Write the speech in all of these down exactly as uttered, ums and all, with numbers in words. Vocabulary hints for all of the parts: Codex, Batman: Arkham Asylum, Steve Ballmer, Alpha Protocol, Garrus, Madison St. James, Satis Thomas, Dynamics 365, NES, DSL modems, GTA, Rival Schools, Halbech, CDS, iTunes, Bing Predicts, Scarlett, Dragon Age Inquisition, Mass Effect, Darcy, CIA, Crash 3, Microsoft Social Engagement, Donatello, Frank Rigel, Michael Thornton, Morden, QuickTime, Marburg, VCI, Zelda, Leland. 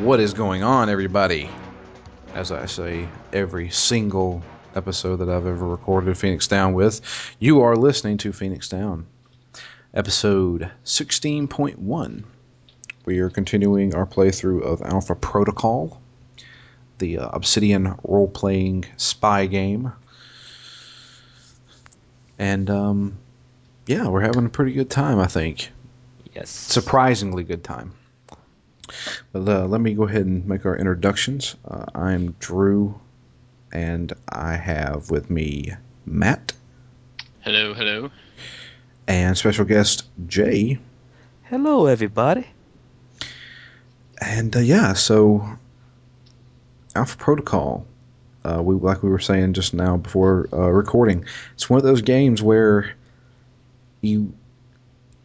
What is going on, everybody? As I say every single episode that I've ever recorded Phoenix Down with, you are listening to Phoenix Down, episode sixteen point one. We are continuing our playthrough of Alpha Protocol, the uh, Obsidian role-playing spy game. And, um, yeah, we're having a pretty good time, I think. Yes. Surprisingly good time. But uh, let me go ahead and make our introductions. Uh, I'm Drew, and I have with me Matt. Hello, hello. And special guest Jay. Hello, everybody. And uh, yeah, so Alpha Protocol. Uh, we like we were saying just now before uh, recording. It's one of those games where you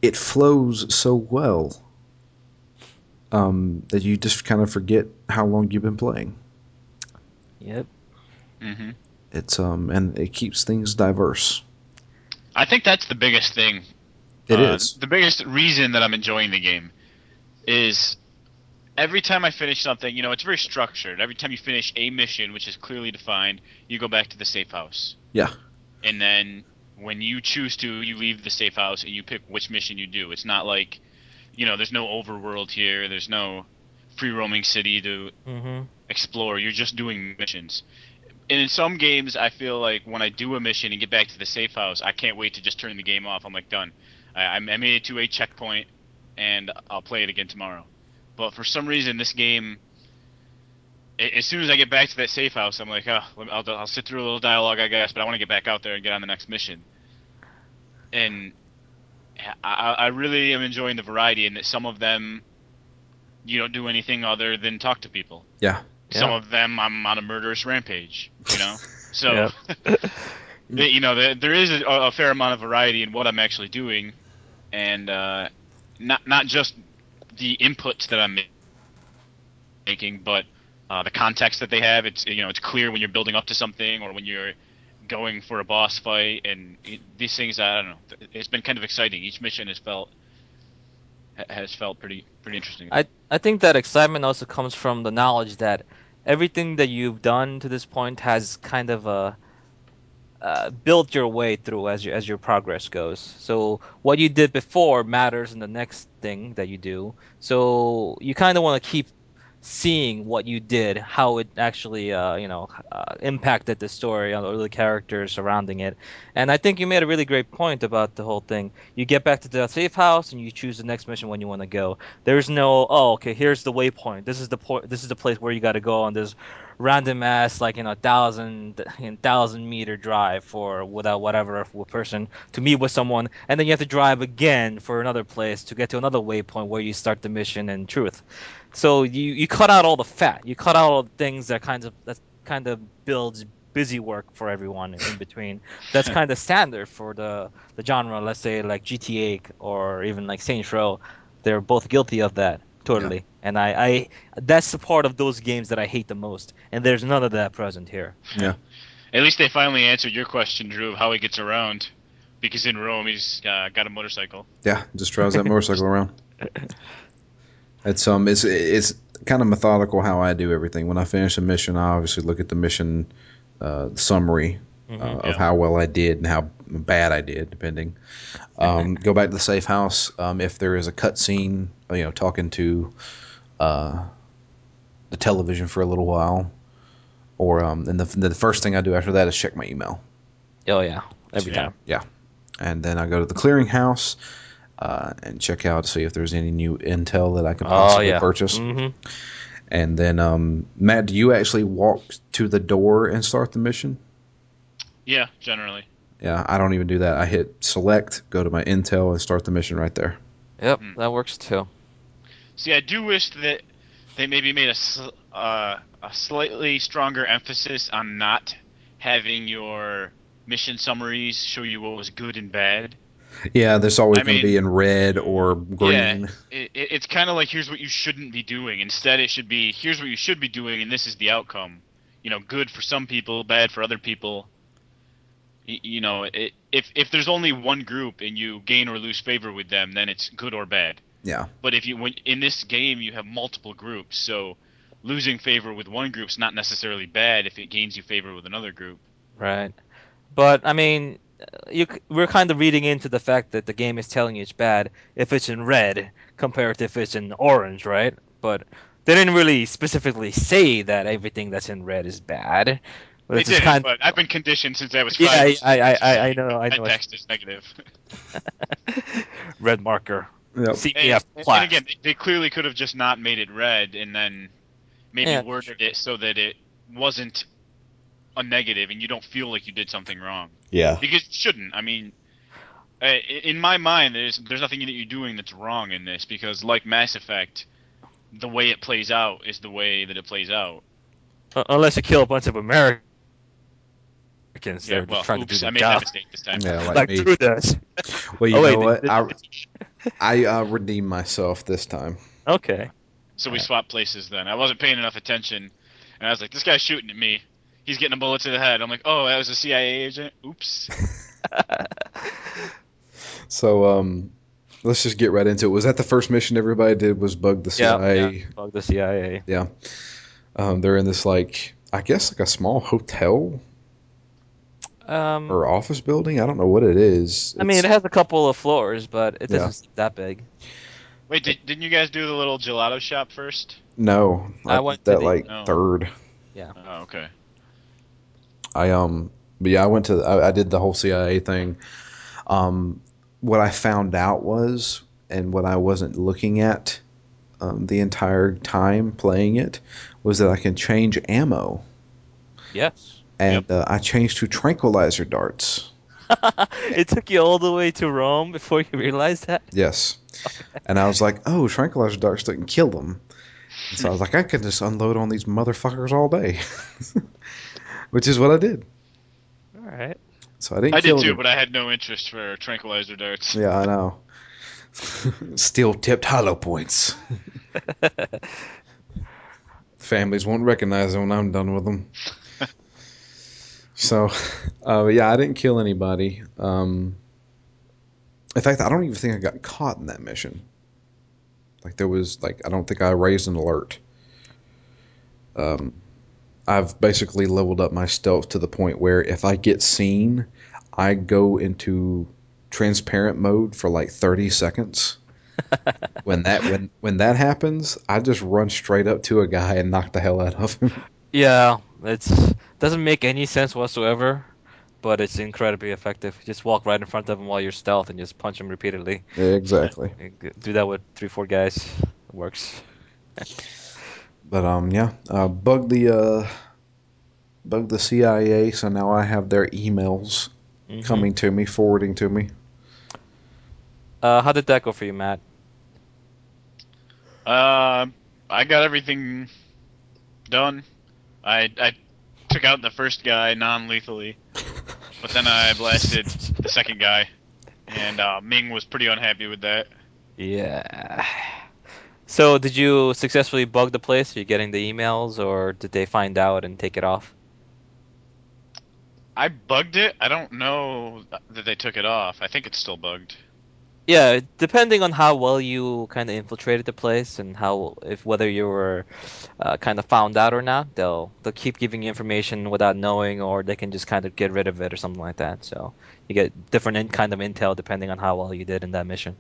it flows so well. Um, that you just kind of forget how long you've been playing. Yep. Mm-hmm. It's um, and it keeps things diverse. I think that's the biggest thing. It uh, is the biggest reason that I'm enjoying the game. Is every time I finish something, you know, it's very structured. Every time you finish a mission, which is clearly defined, you go back to the safe house. Yeah. And then when you choose to, you leave the safe house and you pick which mission you do. It's not like, you know, there's no overworld here. There's no free-roaming city to mm-hmm. explore. You're just doing missions. And in some games, I feel like when I do a mission and get back to the safe house, I can't wait to just turn the game off. I'm like, done. I, I made it to a checkpoint, and I'll play it again tomorrow. But for some reason, this game, as soon as I get back to that safe house, I'm like, oh, I'll, I'll sit through a little dialogue, I guess, but I want to get back out there and get on the next mission. And I, I really am enjoying the variety in that some of them you don't do anything other than talk to people. Yeah. Some yeah. of them I'm on a murderous rampage, you know? So, you know, there, there is a, a fair amount of variety in what I'm actually doing, and uh, not not just the inputs that I'm making, but uh, the context that they have. It's, you know, it's clear when you're building up to something or when you're going for a boss fight, and these things, I don't know, it's been kind of exciting. Each mission has felt has felt pretty pretty interesting. I, I think that excitement also comes from the knowledge that everything that you've done to this point has kind of uh, uh, built your way through as your, as your progress goes. So what you did before matters in the next thing that you do. So you kind of want to keep seeing what you did, how it actually, uh, you know, uh, impacted the story or the characters surrounding it. And I think you made a really great point about the whole thing. You get back to the safe house and you choose the next mission when you want to go. There's no, oh, okay, here's the waypoint. This is the point. This is the place where you got to go on this random ass, like, you know, thousand, you know, thousand meter drive for without whatever for a person to meet with someone, and then you have to drive again for another place to get to another waypoint where you start the mission. In truth. So you, you cut out all the fat. You cut out all the things that kind of that kind of builds busy work for everyone in between. That's kind of standard for the, the genre. Let's say like G T A or even like Saints Row. They're both guilty of that totally. Yeah. And I, I that's the part of those games that I hate the most. And there's none of that present here. Yeah. At least they finally answered your question, Drew, of how he gets around. Because in Rome, he's uh, got a motorcycle. Yeah, just drives that motorcycle around. It's um, it's it's kind of methodical how I do everything. When I finish a mission, I obviously look at the mission uh, summary mm-hmm, uh, yeah. of how well I did and how bad I did, depending. Um, go back to the safe house. Um, if there is a cutscene, you know, talking to uh, the television for a little while, or um, and the the first thing I do after that is check my email. Oh yeah, every yeah. time. Yeah, and then I go to the clearinghouse. Uh, and check out, see if there's any new intel that I can possibly oh, yeah. purchase. Mm-hmm. And then, um, Matt, do you actually walk to the door and start the mission? Yeah, generally. Yeah, I don't even do that. I hit select, go to my intel, and start the mission right there. Yep, mm. that works too. See, I do wish that they maybe made a, sl- uh, a slightly stronger emphasis on not having your mission summaries show you what was good and bad. Yeah, there's always I mean, going to be in red or green. Yeah, it, it's kind of like, here's what you shouldn't be doing. Instead, it should be, here's what you should be doing, and this is the outcome. You know, good for some people, bad for other people. Y- you know, it, if if there's only one group and you gain or lose favor with them, then it's good or bad. Yeah. But if you when, in this game, you have multiple groups, so losing favor with one group's not necessarily bad if it gains you favor with another group. Right. But, I mean, you we're kind of reading into the fact that the game is telling you it's bad if it's in red compared to if it's in orange, right? But they didn't really specifically say that everything that's in red is bad. But they didn't, kind of... but I've been conditioned since I was five. Yeah, I, I, I, I know. I know. Red text is negative. Red marker. Yep. C P F and, and again, they clearly could have just not made it red and then maybe yeah. worded it so that it wasn't a negative and you don't feel like you did something wrong. Yeah. Because it shouldn't. I mean, in my mind, there's there's nothing that you're doing that's wrong in this because, like Mass Effect, the way it plays out is the way that it plays out. Uh, unless you kill a bunch of Americans. Yeah, well, just trying oops, to do I made job. that mistake this time. Yeah, like like me. Drew does. Well, you oh, wait, know what? I, I uh, redeemed myself this time. Okay. So All we right. swapped places then. I wasn't paying enough attention, and I was like, this guy's shooting at me. He's getting a bullet to the head. I'm like, oh, that was a C I A agent? Oops. So um, let's just get right into it. Was that the first mission everybody did was bug the C I A? Yeah, yeah. Bug the C I A. Yeah. Um, they're in this, like, I guess like a small hotel? Um, or office building? I don't know what it is. It's, I mean, it has a couple of floors, but it doesn't yeah. seem that big. Wait, did, didn't you guys do the little gelato shop first? No, I, I went that to the, like oh. third. Yeah. Oh, okay. I um, but yeah, I went to I, I did the whole C I A thing. Um, what I found out was, and what I wasn't looking at, um, the entire time playing it, was that I can change ammo. Yes. And yep. uh, I changed to tranquilizer darts. It took you all the way to Rome before you realized that? Yes. And I was like, oh, tranquilizer darts didn't kill them. And so I was like, I could just unload on these motherfuckers all day. Which is what I did. All right. So I didn't I kill did too, them. But I had no interest for tranquilizer darts. Yeah, I know. Steel-tipped hollow points. Families won't recognize them when I'm done with them. So, uh, yeah, I didn't kill anybody. Um, in fact, I don't even think I got caught in that mission. Like, there was, like, I don't think I raised an alert. Um, I've basically leveled up my stealth to the point where if I get seen, I go into transparent mode for, like, thirty seconds. When that when when that happens, I just run straight up to a guy and knock the hell out of him. Yeah, it's... doesn't make any sense whatsoever, but it's incredibly effective. Just walk right in front of them while you're stealth and just punch them repeatedly. Yeah, exactly. Do that with three, four guys. It works. But um, yeah, uh, bug the uh, bug the C I A. So now I have their emails mm-hmm. coming to me, forwarding to me. Uh, how did that go for you, Matt? Uh, I got everything done. I I. took out the first guy non-lethally, but then I blasted the second guy, and uh, Ming was pretty unhappy with that. Yeah. So did you successfully bug the place? Are you getting the emails, or did they find out and take it off? I bugged it. I don't know that they took it off. I think it's still bugged. Yeah, depending on how well you kind of infiltrated the place and how, if whether you were uh, kind of found out or not, they'll they'll keep giving you information without knowing, or they can just kind of get rid of it or something like that. So you get different in, kind of intel depending on how well you did in that mission.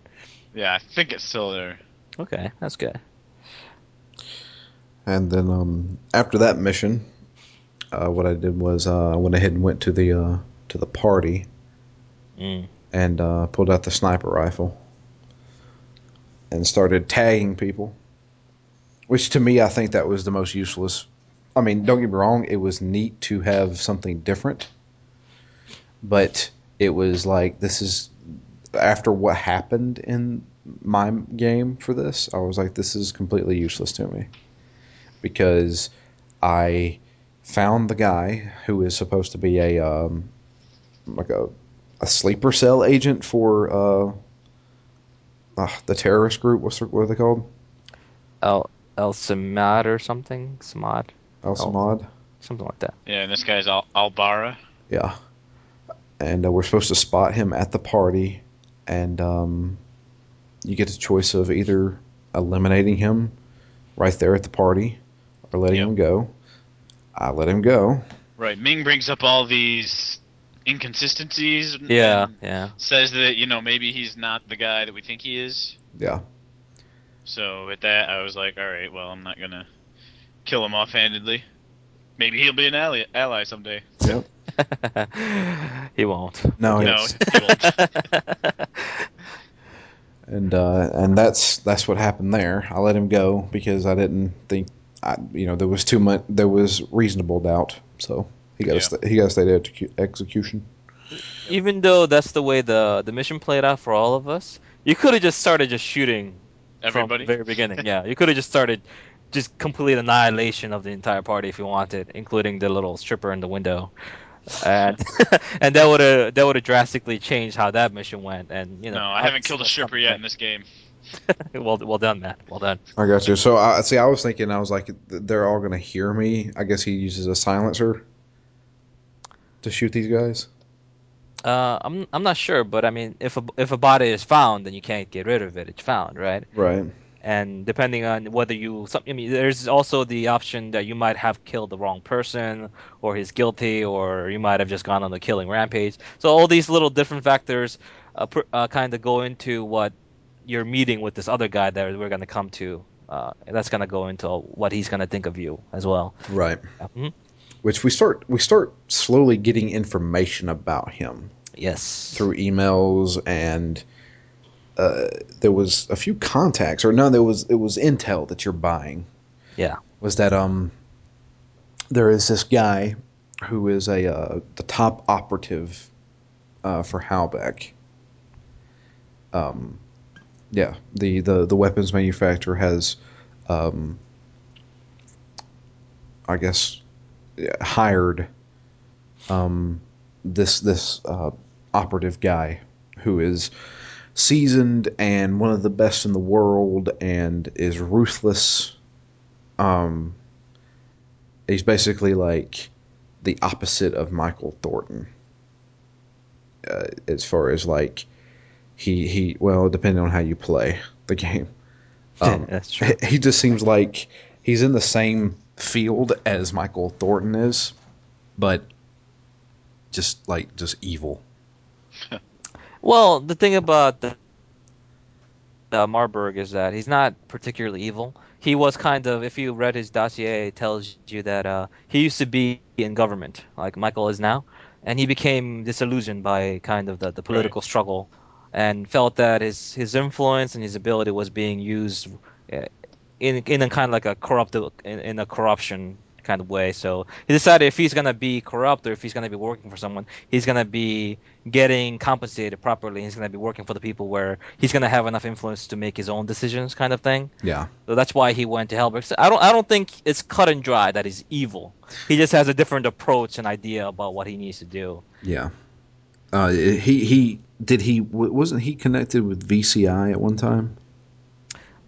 Yeah, I think it's still there. Okay, that's good. And then um, after that mission, uh, what I did was uh, I went ahead and went to the uh, to the party. Mm. And uh, pulled out the sniper rifle and started tagging people, which to me I think that was the most useless. I mean, don't get me wrong, it was neat to have something different, but it was like, this is after what happened in my game for this, I was like, this is completely useless to me because I found the guy who is supposed to be a um, like a A sleeper cell agent for uh, uh, the terrorist group. What's what are they called? El Al-Samad or something. Samad. Al-Samad. Something like that. Yeah, and this guy's Al Al-Bara. Yeah, and uh, we're supposed to spot him at the party, and um, you get the choice of either eliminating him right there at the party, for letting yep. him go. I let him go. Right. Ming brings up all these inconsistencies. Yeah, yeah. Says that, you know, maybe he's not the guy that we think he is. Yeah. So with that, I was like, all right, well, I'm not going to kill him offhandedly. Maybe he'll be an ally, ally someday. Yep. He won't. No, no he won't. And uh, and that's that's what happened there. I let him go because I didn't think, I, you know, there was too much. There was reasonable doubt, so he got yeah. st- he got to stay to execu- execution. Even though that's the way the the mission played out for all of us, you could have just started just shooting everybody from the very beginning. Yeah, you could have just started. Just complete annihilation of the entire party if you wanted, including the little stripper in the window, and and that would have that would have drastically changed how that mission went. And you know, no, I haven't killed a stripper yet in this game. well, well done, Matt. Well done. I got you. So I see. I was thinking, I was like, they're all gonna hear me. I guess he uses a silencer to shoot these guys. Uh, I'm I'm not sure, but I mean, if a, if a body is found, then you can't get rid of it. It's found, right? Right. And depending on whether you, I mean, there's also the option that you might have killed the wrong person, or he's guilty, or you might have just gone on the killing rampage. So all these little different factors uh, per, uh, kind of go into what your meeting with this other guy that we're going to come to. Uh, and that's going to go into what he's going to think of you as well. Right. Mm-hmm. Which we start we start slowly getting information about him. Yes. Through emails and. Uh, there was a few contacts, or no, there was it was intel that you're buying. Yeah, was that um, there is this guy who is a uh, the top operative uh, for Halbech. Um, yeah, the, the, the weapons manufacturer has, um, I guess, hired um this this uh, operative guy who is. Seasoned and one of the best in the world, and is ruthless. Um, he's basically like the opposite of Michael Thornton, uh, as far as like he he. Well, depending on how you play the game, um, that's true. He just seems like he's in the same field as Michael Thornton is, but just like just evil. Well, the thing about the, uh, Marburg is that he's not particularly evil. He was kind of, if you read his dossier, it tells you that uh, he used to be in government, like Michael is now, and he became disillusioned by kind of the, the political right. struggle, and felt that his, his influence and his ability was being used in in a kind of like a corrupt in, in a corruption kind of way. So he decided if he's going to be corrupt or if he's going to be working for someone, he's going to be getting compensated properly. He's going to be working for the people where he's going to have enough influence to make his own decisions kind of thing. Yeah. So that's why he went to Halbech. So I don't I don't think it's cut and dry that he's evil. He just has a different approach and idea about what he needs to do. Yeah. Uh, he he did he wasn't he connected with V C I at one time?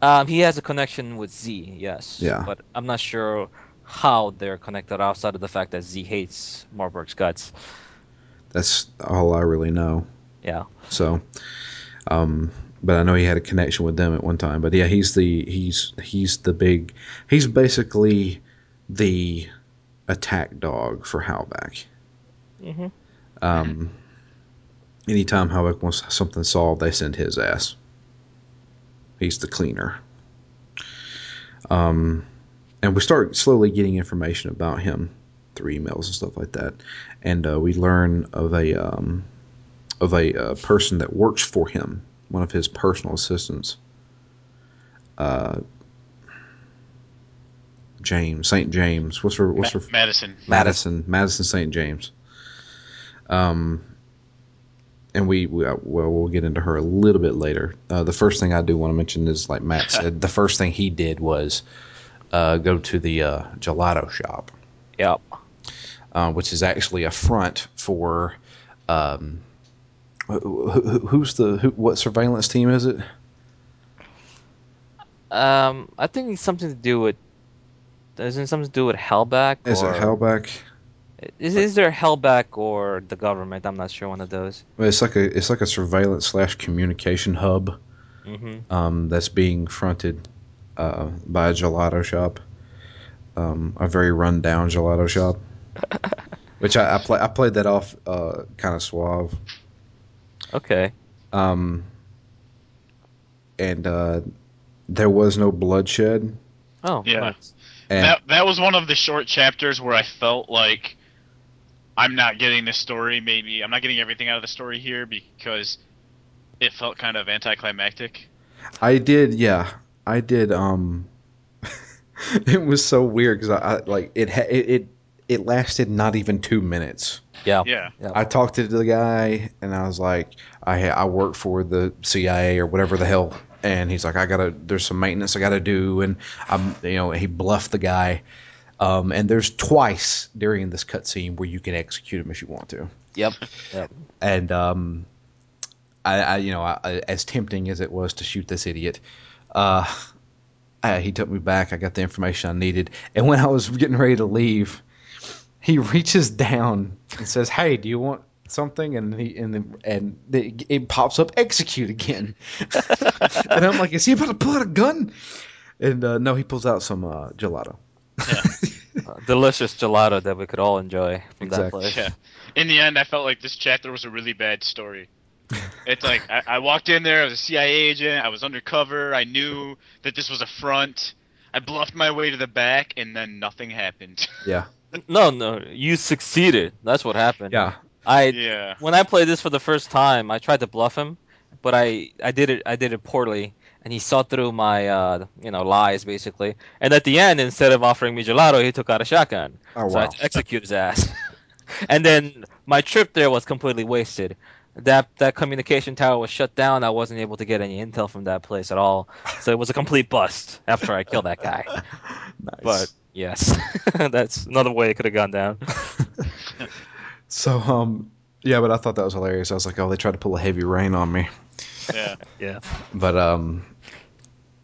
Um, he has a connection with Z, yes. Yeah. But I'm not sure how they're connected outside of the fact that Z hates Marburg's guts. That's all I really know. Yeah. So, um, but I know he had a connection with them at one time. But yeah, he's the he's he's the big he's basically the attack dog for Halbech. Mm-hmm. Um, anytime Halbech wants something solved, they send his ass. He's the cleaner. Um. And we start slowly getting information about him through emails and stuff like that, and uh, we learn of a um, of a uh, person that works for him, one of his personal assistants, uh, James Saint James. What's her? What's her? Ma- Madison. Madison. Madison Saint James. Um, and we, we uh, well, we'll get into her a little bit later. Uh, the first thing I do want to mention is, like Matt said, the first thing he did was. Uh, go to the uh, gelato shop. Yep. Uh, which is actually a front for um, who, who, who's the who, what surveillance team is it? Um, I think it's something to do with. Isn't it something to do with Halbech? Is or, it Halbech? Is is there Halbech or the government? I'm not sure. One of those. It's like a it's like a surveillance slash communication hub. Mm-hmm. Um, that's being fronted. Uh, by a gelato shop, um, a very run-down gelato shop. Which I, I, play, I played that off uh, kind of suave. Okay. Um, and uh, there was no bloodshed. Oh, yeah. Nice. And that, that was one of the short chapters where I felt like I'm not getting the story, maybe. I'm not getting everything out of the story here because it felt kind of anticlimactic. I did, yeah. I did. Um, it was so weird because I, I like it, ha- it. It it lasted not even two minutes. Yeah, yeah. I talked to the guy and I was like, I I work for the C I A or whatever the hell, and he's like, I gotta. There's some maintenance I gotta do, and I'm you know he bluffed the guy. Um, and there's twice during this cutscene where you can execute him if you want to. Yep. Yep. And um, I, I you know I, I, as tempting as it was to shoot this idiot. Uh, I, he took me back. I got the information I needed. And when I was getting ready to leave, he reaches down and says, "Hey, do you want something?" And he and the, and the, it pops up, "Execute again." And I'm like, "Is he about to pull out a gun?" And uh, no, he pulls out some uh, gelato. Yeah. uh, delicious gelato that we could all enjoy from exactly. that place. Yeah. In the end, I felt like this chapter was a really bad story. It's like, I, I walked in there, I was a C I A agent, I was undercover, I knew that this was a front, I bluffed my way to the back, and then nothing happened. Yeah. No, no, you succeeded. That's what happened. Yeah. I, yeah. When I played this for the first time, I tried to bluff him, but I, I did it I did it poorly, and he saw through my uh, you know lies, basically. And at the end, instead of offering me gelato, he took out a shotgun. Oh, wow. So I had to execute his ass. And then my trip there was completely wasted. That that communication tower was shut down. I wasn't able to get any intel from that place at all. So it was a complete bust after I killed that guy. Nice. But yes, that's another way it could have gone down. So um, yeah, but I thought that was hilarious. I was like, oh, they tried to pull a Heavy Rain on me. Yeah, yeah. But um,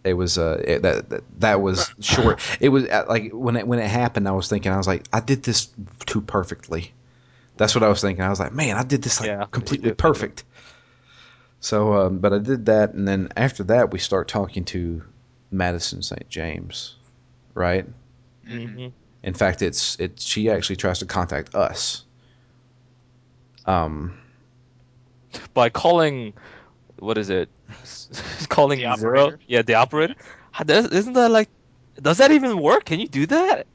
it was uh, it, that, that that was short. It was uh, like when it when it happened, I was thinking, I was like, I did this too perfectly. That's what I was thinking. I was like, man, I did this like yeah, completely perfect. So, um, but I did that, and then after that, we start talking to Madison Saint James, right? Mm-hmm. In fact, it's it. She actually tries to contact us, um, by calling. What is it? Calling the zero? Operator? Yeah, the operator. Isn't that like? Does that even work? Can you do that?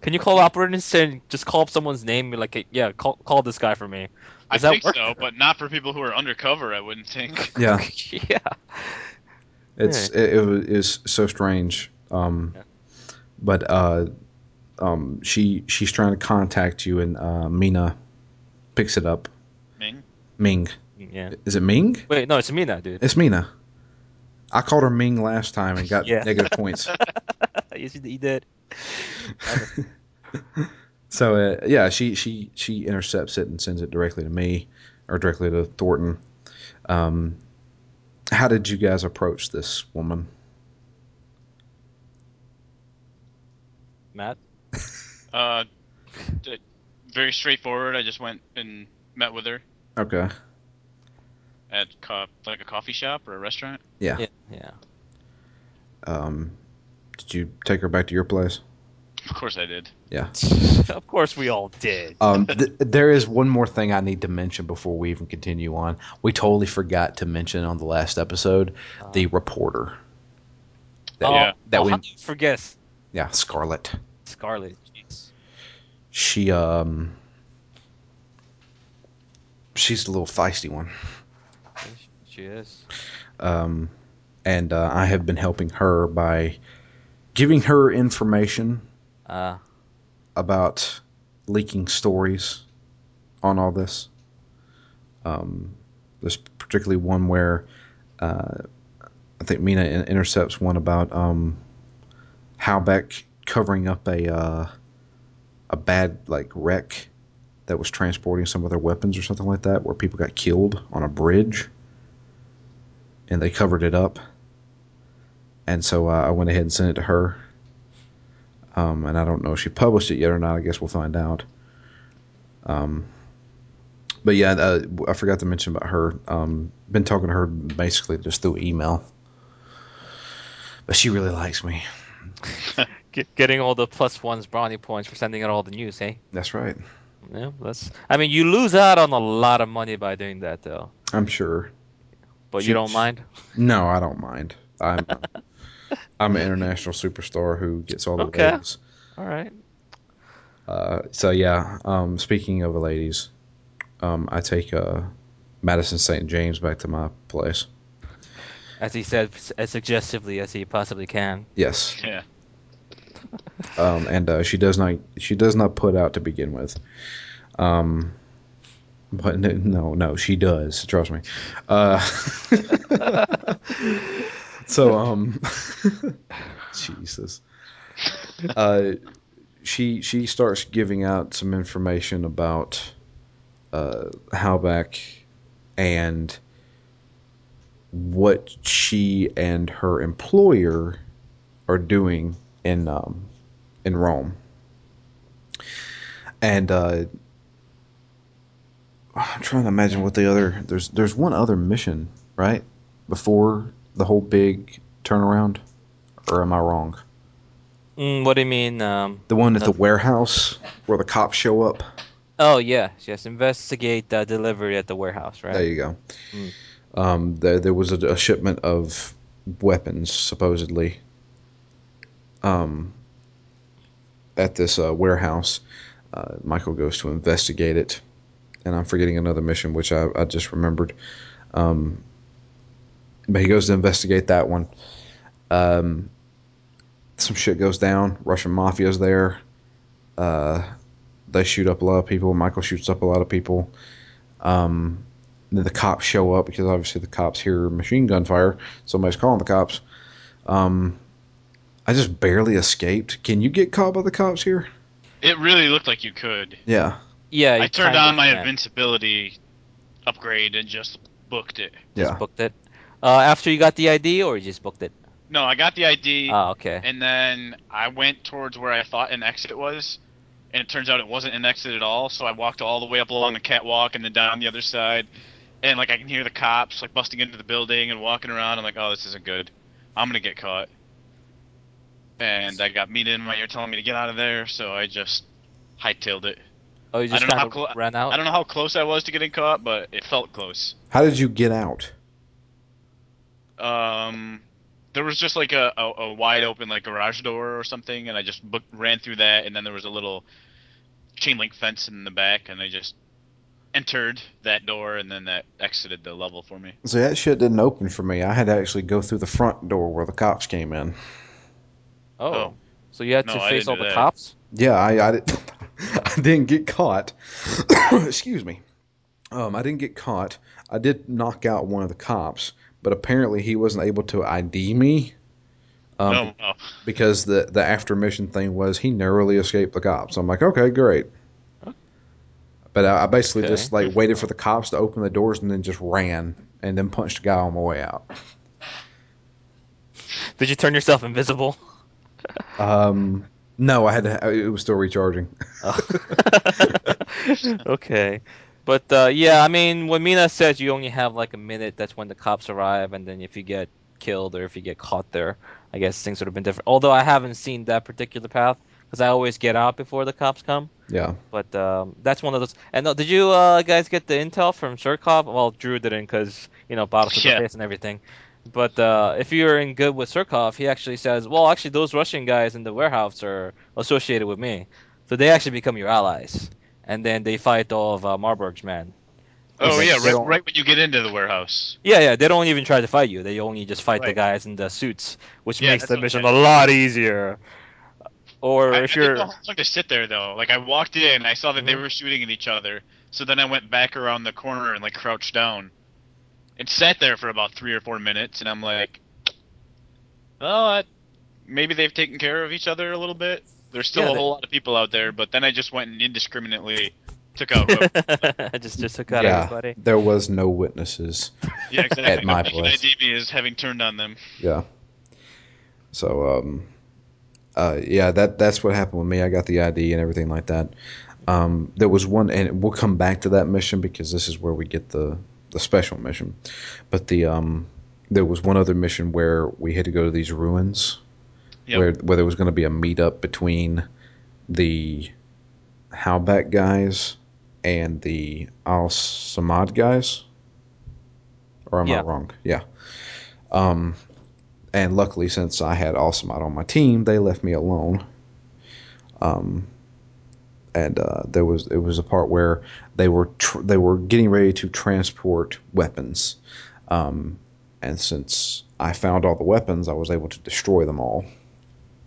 Can you call operators and just call up someone's name? You're like, hey, yeah, call call this guy for me. Does I that think work? So, but not for people who are undercover. I wouldn't think. Yeah, yeah. It's yeah. It, it is so strange. Um, yeah. But uh, um, she she's trying to contact you, and uh, Mina picks it up. Ming. Ming. Yeah. Is it Ming? Wait, no, it's Mina, dude. It's Mina. I called her Ming last time and got yeah. negative points. Yes, you did. So uh, yeah, she, she she intercepts it and sends it directly to me or directly to Thornton. Um, how did you guys approach this woman, Matt? uh, d- very straightforward. I just went and met with her. Okay. At co- like a coffee shop or a restaurant. Yeah. Yeah. Yeah. Um. Did you take her back to your place? Of course I did. Yeah. Of course we all did. um, th- there is one more thing I need to mention before we even continue on. We totally forgot to mention on the last episode uh, the reporter. That, oh, yeah. That oh, we, how do you forget? Yeah, Scarlett. Scarlett, jeez. She, um... She's the little feisty one. She is. Um, and uh, I have been helping her by giving her information uh, about leaking stories on all this. Um, there's particularly one where uh, I think Mina intercepts one about um, Halbech covering up a uh, a bad like wreck that was transporting some of their weapons or something like that, where people got killed on a bridge, and they covered it up. And so uh, I went ahead and sent it to her. Um, and I don't know if she published it yet or not. I guess we'll find out. Um, but yeah, uh, I forgot to mention about her. Um, been talking to her basically just through email. But she really likes me. get, getting all the plus ones brownie points for sending out all the news, eh? That's right. Yeah, that's. I mean, you lose out on a lot of money by doing that, though. I'm sure. But she, you don't she, mind? No, I don't mind. I'm I'm an international superstar who gets all the okay. ladies. All right. Uh, so yeah. Um, speaking of the ladies, um, I take uh, Madison Saint James back to my place. As he said, as suggestively as he possibly can. Yes. Yeah. um, and uh, she does not. She does not put out to begin with. Um, but no, no, she does. Trust me. Uh, so, um, Jesus. Uh, she she starts giving out some information about uh, Halbech and what she and her employer are doing in um, in Rome. And uh, I'm trying to imagine what the other there's there's one other mission, right? Before the whole big turnaround, or am I wrong? Mm, what do you mean? Um, the one at the, the warehouse where the cops show up? Oh, yeah. Yes, investigate the delivery at the warehouse, right? There you go. Mm. Um, there, there was a, a shipment of weapons, supposedly, um, at this uh, warehouse. Uh, Michael goes to investigate it, and I'm forgetting another mission, which I, I just remembered. Um, but he goes to investigate that one. Um, some shit goes down. Russian mafia's there. Uh, they shoot up a lot of people. Michael shoots up a lot of people. Um... Then the cops show up because obviously the cops hear machine gun fire. Somebody's calling the cops. Um, I just barely escaped. Can you get caught by the cops here? It really looked like you could. Yeah. Yeah. I turned on my can. invincibility upgrade and just booked it. Just yeah. booked it. Uh, after you got the I D, or you just booked it? No, I got the I D. Oh, okay. And then I went towards where I thought an exit was. And it turns out it wasn't an exit at all. So I walked all the way up along the catwalk and then down the other side. And, like, I can hear the cops, like, busting into the building and walking around. I'm like, oh, this isn't good. I'm going to get caught. And I got Mina in my ear telling me to get out of there, so I just hightailed it. Oh, you just kind of clo- ran out? I don't know how close I was to getting caught, but it felt close. How did you get out? Um, there was just, like, a, a, a wide-open, like, garage door or something, and I just booked, ran through that, and then there was a little chain-link fence in the back, and I just entered that door, and then that exited the level for me. So that shit didn't open for me. I had to actually go through the front door where the cops came in. Oh. oh. So you had no, to face all the that. cops? Yeah, I, I, did, I didn't get caught. Excuse me. Um, I didn't get caught. I did knock out one of the cops, but apparently he wasn't able to I D me. Um, no. Oh. Because the, the after mission thing was he narrowly escaped the cops. I'm like, okay, great. But I basically okay. just like waited for the cops to open the doors and then just ran and then punched a guy on my way out. Did you turn yourself invisible? Um, no, I had to. It was still recharging. Oh. okay, but uh, yeah, I mean, when Mina says you only have like a minute, that's when the cops arrive, and then if you get killed or if you get caught there, I guess things would have been different. Although I haven't seen that particular path. Because I always get out before the cops come. Yeah. But um, that's one of those. And uh, did you uh, guys get the intel from Surkov? Well, Drew didn't because, you know, bottles to the face and everything. But uh, if you're in good with Surkov, he actually says, well, actually, those Russian guys in the warehouse are associated with me. So they actually become your allies. And then they fight all of uh, Marburg's men. Oh, yeah, right, right when you get into the warehouse. Yeah, yeah, they don't even try to fight you. They only just fight right. the guys in the suits, which yeah, makes the mission a lot easier. Or I, if you're... I didn't know how long to sit there, though. Like, I walked in, I saw that they were shooting at each other, so then I went back around the corner and, like, crouched down. And sat there for about three or four minutes, and I'm like, well, I, maybe they've taken care of each other a little bit. There's still yeah, a they... whole lot of people out there, but then I just went and indiscriminately took out... I just, just took out yeah, everybody. There was no witnesses yeah, exactly. at my place. Yeah, exactly. I D B is having turned on them. Yeah. So, um... Uh, yeah, that that's what happened with me. I got the I D and everything like that. Um, there was one, and we'll come back to that mission because this is where we get the, the special mission. But the um, there was one other mission where we had to go to these ruins. yep. where where there was going to be a meetup between the Halbech guys and the Al-Samad guys. Or am yeah. I wrong? Yeah. Um, and luckily, since I had Al-Samad on my team, they left me alone. Um, and uh, there was it was a part where they were tr- they were getting ready to transport weapons. Um, and since I found all the weapons, I was able to destroy them all.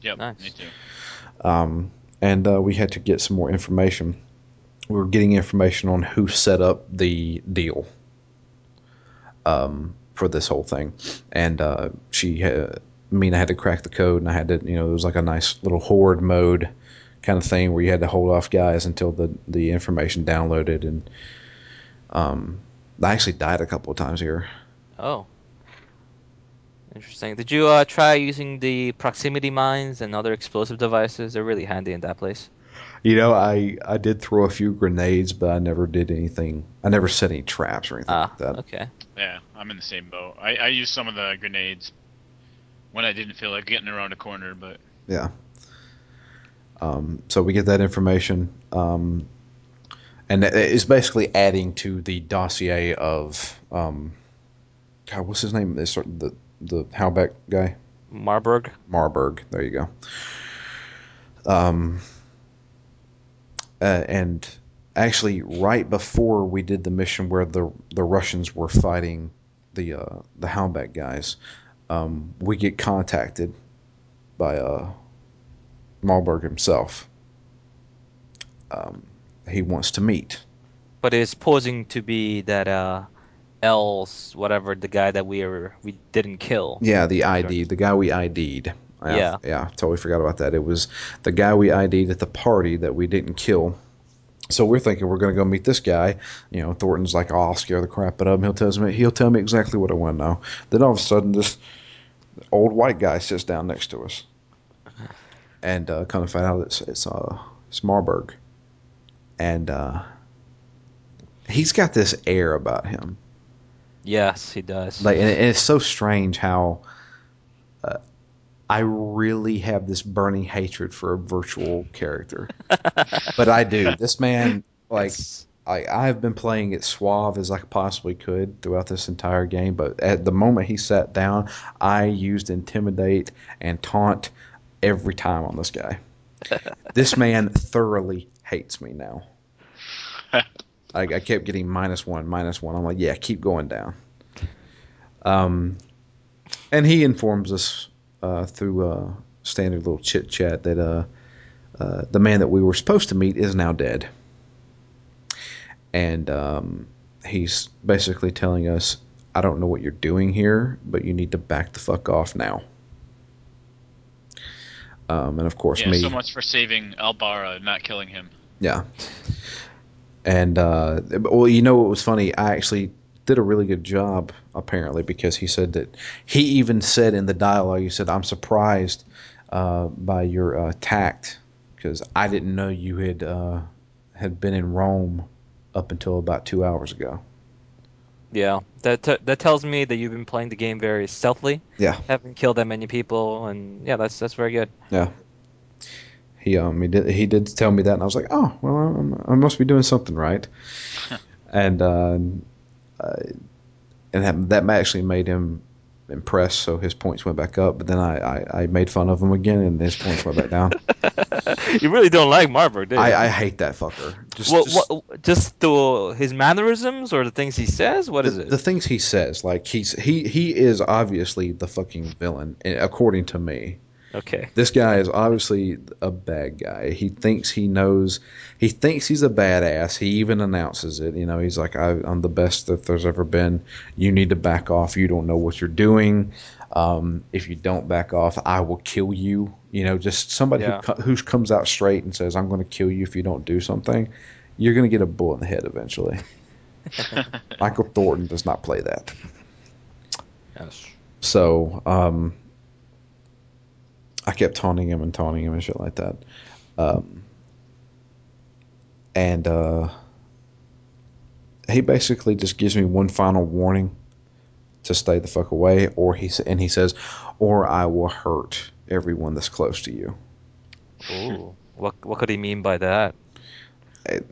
Yep, nice. Me too. Um, and uh, we had to get some more information. We were getting information on who set up the deal. Um, for this whole thing, and uh, she, had, Mina had to crack the code, and I had to, you know, it was like a nice little horde mode kind of thing where you had to hold off guys until the, the information downloaded, and um, I actually died a couple of times here. Oh, interesting. Did you uh, try using the proximity mines and other explosive devices? They're really handy in that place. You know, I, I did throw a few grenades, but I never did anything. I never set any traps or anything ah, like that. Okay. Yeah, I'm in the same boat. I, I used some of the grenades when I didn't feel like getting around a corner, but yeah. Um, so we get that information, um, and it's basically adding to the dossier of um, God, what's his name? This the the Halbech guy. Marburg. Marburg. There you go. Um. Uh, and actually, right before we did the mission where the the Russians were fighting the uh, the Halbech guys, um, we get contacted by uh, Malberg himself. Um, he wants to meet, but it's posing to be that uh, L's whatever the guy that we are we didn't kill. Yeah, the I D, the guy we I D'd. I, yeah, yeah, totally forgot about that. It was the guy we I D'd at the party that we didn't kill. So we're thinking we're going to go meet this guy. You know, Thornton's like, oh, I'll scare the crap out of him. He'll tell me, he'll tell me exactly what I want to know. Then all of a sudden, this old white guy sits down next to us, and uh, kind of find out it's it's, uh, it's Marburg, and uh, he's got this air about him. Yes, he does. Like, and, and it's so strange how. Uh, I really have this burning hatred for a virtual character, but I do. This man, like, I, I have been playing it suave as I possibly could throughout this entire game. But at the moment he sat down, I used intimidate and taunt every time on this guy. This man thoroughly hates me now. I, I kept getting minus one, minus one. I'm like, yeah, keep going down. Um, and he informs us. Uh, through uh, standard little chit chat that uh, uh, the man that we were supposed to meet is now dead, and um, he's basically telling us, "I don't know what you're doing here, but you need to back the fuck off now." Um, and of course, yeah, me. So much for saving Al-Bara, not killing him. Yeah, and uh, well, you know what was funny? I actually. Did a really good job apparently, because he said that he even said in the dialogue, he said, I'm surprised uh, by your uh, tact, because I didn't know you had uh, had been in Rome up until about two hours ago. Yeah, that t- that tells me that you've been playing the game very stealthily. Yeah, haven't killed that many people, and yeah, that's that's very good. Yeah, he um he did he did tell me that, and I was like, oh well, I'm, I must be doing something right, and. Uh, Uh, and that actually made him impressed, so his points went back up. But then I, I, I made fun of him again, and his points went back down. You really don't like Marburg, do you? I, I hate that fucker. Just, well, just, what, just the, his mannerisms or the things he says? What the, is it? The things he says. Like he's he he is obviously the fucking villain, according to me. Okay. This guy is obviously a bad guy. He thinks he knows. He thinks he's a badass. He even announces it. You know, he's like, I, I'm the best that there's ever been. You need to back off. You don't know what you're doing. Um, if you don't back off, I will kill you. You know, just somebody yeah. who, who comes out straight and says, I'm going to kill you if you don't do something. You're going to get a bullet in the head eventually. Michael Thornton does not play that. Yes. So, um... I kept taunting him and taunting him and shit like that. Um, and uh, he basically just gives me one final warning to stay the fuck away, or he and he says, or I will hurt everyone that's close to you. Ooh, what what could he mean by that? It,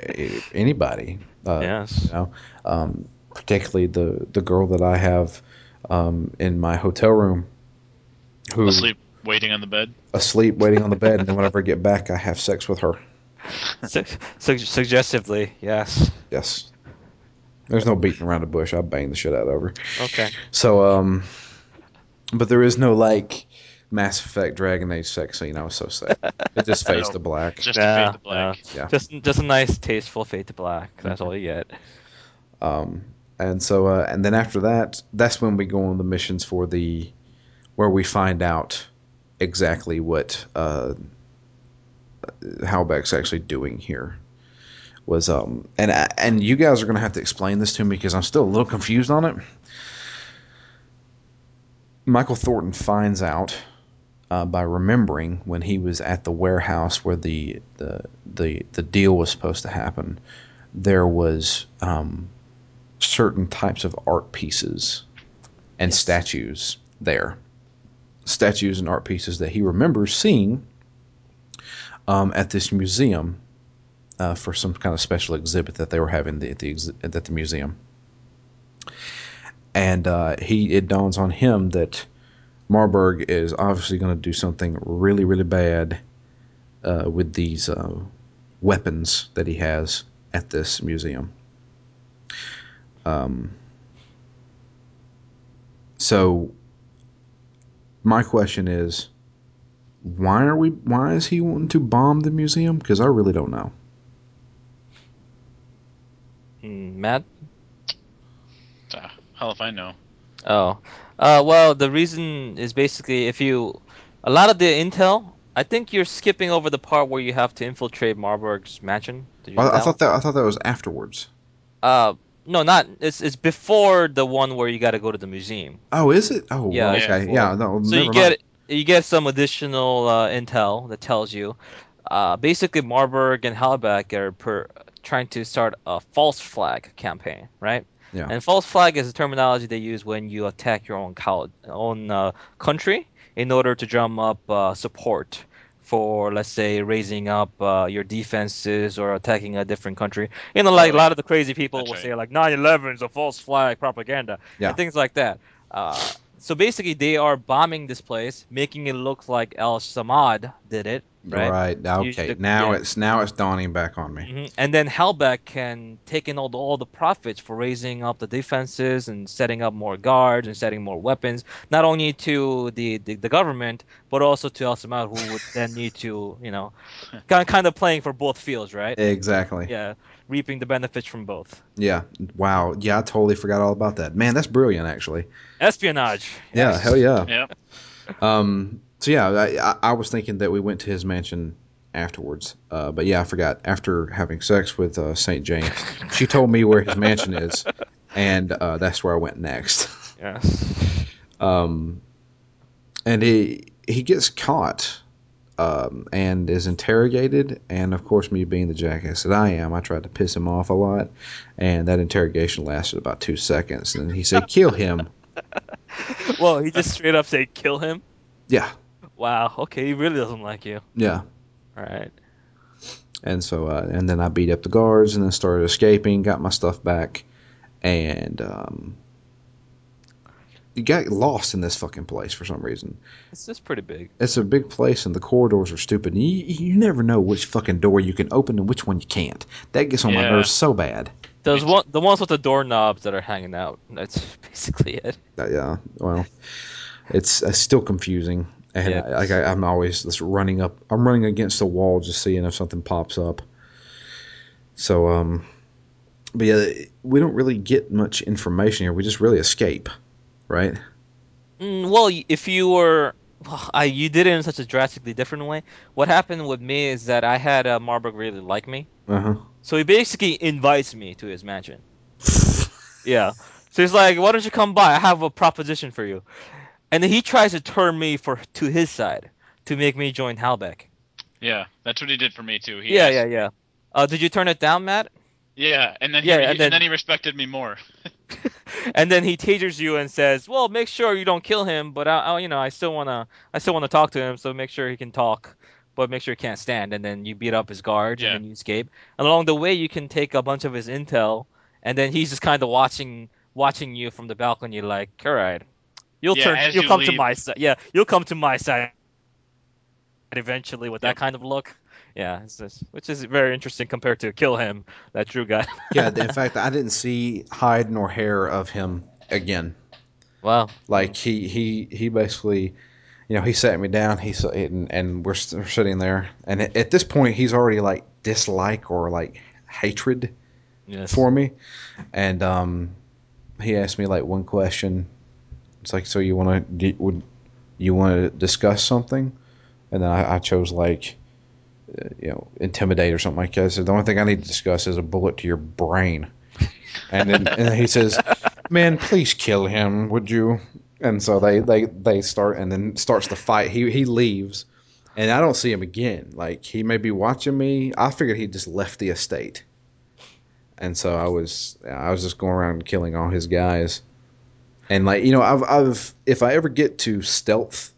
it, anybody. Uh, yes. You know, um, particularly the, the girl that I have um, in my hotel room. Who, asleep, waiting on the bed? Asleep, waiting on the bed, and then whenever I get back, I have sex with her. Su- su- suggestively, yes. Yes. There's no beating around the bush. I bang the shit out of her. Okay. So, um, but there is no, like, Mass Effect Dragon Age sex scene. I was so sad. It just fades to black. Just yeah, fade to black. Yeah. Yeah. Just, just a nice, tasteful fade to black. That's all you get. Um, and so, uh, and then after that, that's when we go on the missions for the, where we find out exactly what, uh, Halbech's actually doing here. Was um and and you guys are gonna have to explain this to me because I'm still a little confused on it. Michael Thornton finds out uh, by remembering when he was at the warehouse where the the the, the deal was supposed to happen. There was um, certain types of art pieces and yes. statues there, statues and art pieces that he remembers seeing um, at this museum. Uh, for some kind of special exhibit that they were having the, at the at the museum, and uh, he it dawns on him that Marburg is obviously going to do something really really bad uh, with these uh, weapons that he has at this museum. Um. So my question is, why are we? Why is he wanting to bomb the museum? Because I really don't know. Matt? Uh, hell if I know. Oh. Uh, well, the reason is basically if you... A lot of the intel, I think you're skipping over the part where you have to infiltrate Marburg's mansion. Did you I, I thought that I thought that was afterwards. Uh, no, not... It's it's before the one where you got to go to the museum. Oh, is it? Oh, yeah. Okay. Yeah, yeah no, so you get, you get some additional uh, intel that tells you. Uh, basically, Marburg and Halbech are... per. trying to start a false flag campaign, right? Yeah. And false flag is the terminology they use when you attack your own college, own uh, country in order to drum up uh, support for, let's say, raising up uh, your defenses or attacking a different country. You know, like a lot of the crazy people That's will right. say, like, nine eleven is a false flag propaganda yeah. and things like that. Uh, so basically, they are bombing this place, making it look like Al-Samad did it. Right. right. Okay. The, now yeah. it's now it's dawning back on me. Mm-hmm. And then Halbech can take in all the, all the profits for raising up the defenses and setting up more guards and setting more weapons, not only to the, the, the government but also to Al-Samad, who would then need to, you know, kind kind of playing for both fields, right? Exactly. Yeah, reaping the benefits from both. Yeah. Wow. Yeah, I totally forgot all about that. Man, that's brilliant, actually. Espionage. Yes. Yeah. Hell yeah. Yeah. Um. So yeah, I, I was thinking that we went to his mansion afterwards, uh, but yeah, I forgot. After having sex with uh, Saint James, she told me where his mansion is, and uh, that's where I went next. Yes. Um, and he he gets caught, um, and is interrogated, and of course, me being the jackass that I am, I tried to piss him off a lot, and that interrogation lasted about two seconds, and he said, "Kill him." Well, he just straight up said, "Kill him." Yeah. Wow. Okay, he really doesn't like you. Yeah. All right. And so, uh, and then I beat up the guards, and then started escaping. Got my stuff back, and um, you got lost in this fucking place for some reason. It's just pretty big. It's a big place, and the corridors are stupid. You you never know which fucking door you can open and which one you can't. That gets on yeah. my nerves so bad. Those one, the ones with the doorknobs that are hanging out. That's basically it. Uh, yeah. Well. It's, it's still confusing, and yeah. I, like I, I'm always just running up. I'm running against the wall, just seeing if something pops up. So, um, but yeah, we don't really get much information here. We just really escape, right? Mm, well, if you were, well, I, you did it in such a drastically different way. What happened with me is that I had uh, Marburg really like me, uh-huh. so he basically invites me to his mansion. yeah, so he's like, "Why don't you come by? I have a proposition for you." And then he tries to turn me for to his side to make me join Halbech. Yeah, that's what he did for me too. He yeah, asked, yeah, yeah, yeah. Uh, did you turn it down, Matt? Yeah, and then yeah, he, and, then, and then he respected me more. And then he teaches you and says, "Well, make sure you don't kill him, but I, I you know, I still wanna, I still wanna talk to him. So make sure he can talk, but make sure he can't stand." And then you beat up his guard, yeah. and then you escape. And along the way, you can take a bunch of his intel, and then he's just kind of watching, watching you from the balcony, like, "All right, you'll yeah, turn, you'll you come leave. to my side. Yeah, you'll come to my side." Eventually, with yep. that kind of look. Yeah, it's just, which is very interesting compared to Kill Him that Drew got. Yeah, in fact, I didn't see hide nor hair of him again. Wow. Like he he he basically, you know, he sat me down. He and, and we're, we're sitting there, and at, at this point, he's already like dislike or like hatred yes. for me, and um, he asked me like one question. It's like, so you want to would you want to discuss something? And then I, I chose like. You know, intimidate or something like that. So the only thing I need to discuss is a bullet to your brain. And then and he says, "Man, please kill him, would you?" And so they, they, they start, and then starts the fight. He he leaves, and I don't see him again. Like, he may be watching me. I figured he just left the estate, and so I was I was just going around killing all his guys. And like, you know, I've I've if I ever get to stealth,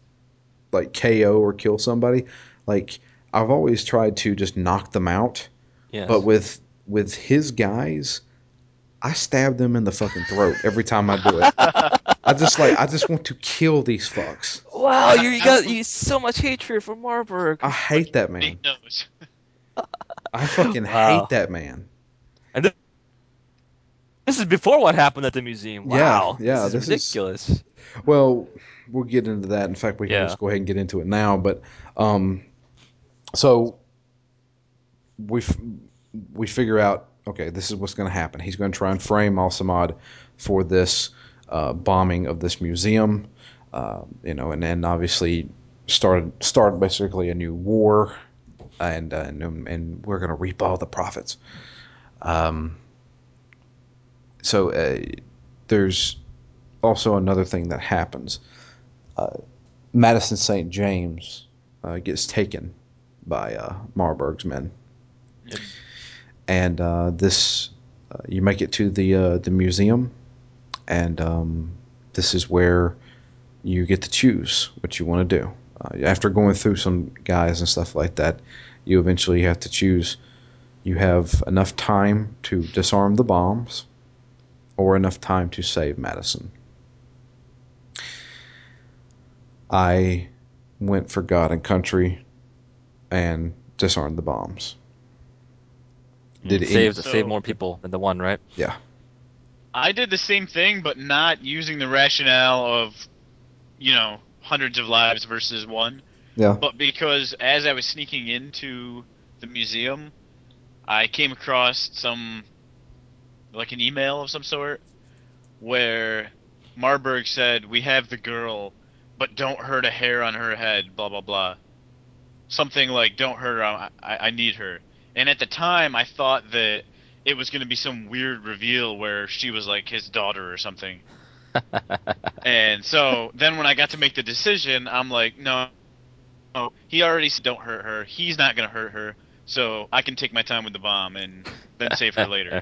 like K O or kill somebody, like. I've always tried to just knock them out, yes. but with with his guys, I stab them in the fucking throat every time I do it. I just like I just want to kill these fucks. Wow, you, you got you so much hatred for Marburg. I hate that man. Big nose. I fucking wow. hate that man. And this, this is before what happened at the museum. Wow, yeah, yeah this, this is ridiculous. Is, well, we'll get into that. In fact, we can yeah. just go ahead and get into it now. But. Um, So we f- we figure out, okay, this is what's going to happen. He's going to try and frame Al-Samad for this uh, bombing of this museum, uh, you know, and then obviously started start basically a new war, and uh, and, and we're going to reap all the profits. Um. So uh, there's also another thing that happens. Uh, Madison Saint James uh, gets taken. By uh, Marburg's men, yep. and uh, this uh, you make it to the uh, the museum, and um, this is where you get to choose what you want to do. Uh, after going through some guys and stuff like that, you eventually have to choose. You have enough time to disarm the bombs, or enough time to save Madison. I went for God and country. And disarmed the bombs. Did it save, so, save more people than the one, right? Yeah. I did the same thing, but not using the rationale of, you know, hundreds of lives versus one. Yeah. But because as I was sneaking into the museum, I came across some, like an email of some sort, where Marburg said, "We have the girl, but don't hurt a hair on her head, blah, blah, blah." Something like, "Don't hurt her, I, I need her." And at the time, I thought that it was going to be some weird reveal where she was like his daughter or something. And so then when I got to make the decision, I'm like, no, no, he already said don't hurt her. He's not going to hurt her. So I can take my time with the bomb and then save her later.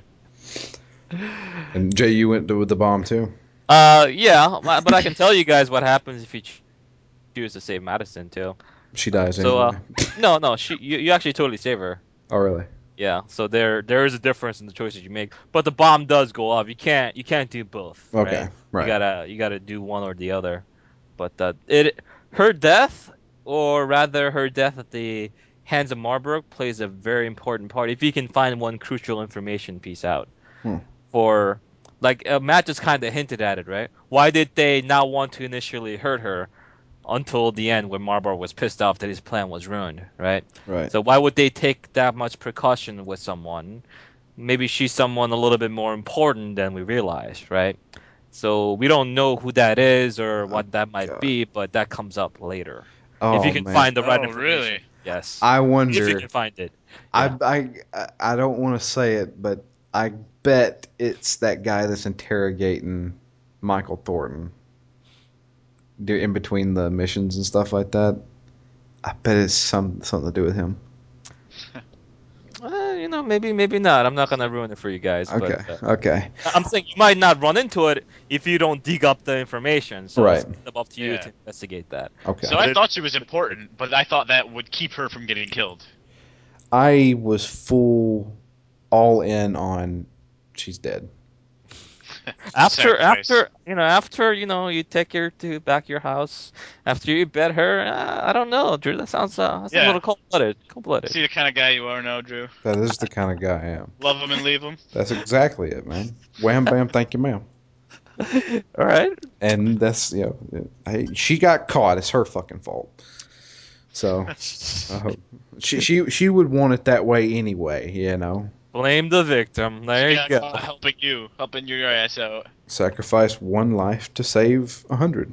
And Jay, you went with the bomb too? Uh, yeah, but I can tell you guys what happens if you choose to save Madison too. She dies anyway. So, uh, no, no, she you, you actually totally save her. Oh, really? Yeah. So there there is a difference in the choices you make, but the bomb does go off. You can't you can't do both. Okay, right? right. You gotta you gotta do one or the other. But uh, it her death, or rather her death at the hands of Marburg, plays a very important part. If you can find one crucial information piece out, hmm. for like uh, Matt just kind of hinted at it, right? Why did they not want to initially hurt her? Until the end, when Marburg was pissed off that his plan was ruined, right? Right. So why would they take that much precaution with someone? Maybe she's someone a little bit more important than we realize, right? So we don't know who that is or what oh, that might God. be, but that comes up later. Oh, if you can man. find the right oh, information. Really? Yes. I wonder. If you can find it. Yeah. I, I, I don't want to say it, but I bet it's that guy that's interrogating Michael Thornton. Do in between the missions and stuff like that. I bet it's some something to do with him. Well, you know, maybe, maybe not. I'm not gonna ruin it for you guys. Okay. But, uh, okay. I'm saying you might not run into it if you don't dig up the information. So right. It's up to you yeah. to investigate that. Okay. So I thought she was important, but I thought that would keep her from getting killed. I was full, all in on, she's dead. After, after you know, after you know, you take her to back your house. After you bet her, uh, I don't know, Drew. That sounds, uh, that sounds yeah. a little cold blooded. Cold blooded. See the kind of guy you are now, Drew. That is the kind of guy I am. Love him and leave him. That's exactly it, man. Wham bam, thank you, ma'am. All right. And that's you know, I, she got caught. It's her fucking fault. So, I hope she she she would want it that way anyway. You know. Blame the victim. There you go. Helping you, helping your ass out. Sacrifice one life to save a hundred.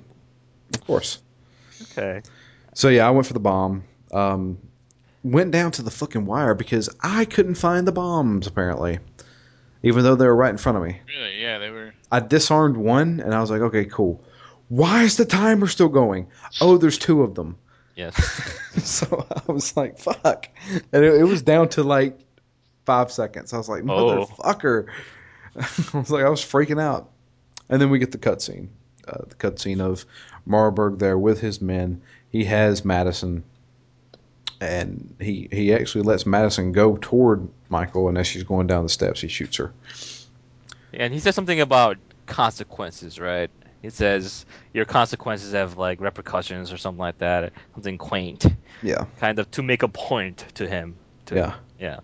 Of course. Okay. So yeah, I went for the bomb. Um, went down to the fucking wire because I couldn't find the bombs apparently, even though they were right in front of me. Really? Yeah, they were. I disarmed one, and I was like, okay, cool. Why is the timer still going? Oh, there's two of them. Yes. So I was like, fuck, and it, it was down to like. Five seconds. I was like, motherfucker. Oh. I was like, I was freaking out. And then we get the cutscene. Uh, the cutscene of Marburg there with his men. He has Madison. And he, he actually lets Madison go toward Michael. And as she's going down the steps, he shoots her. And he says something about consequences, right? It says your consequences have like repercussions or something like that. Something quaint. Yeah. Kind of to make a point to him. To, yeah. Yeah.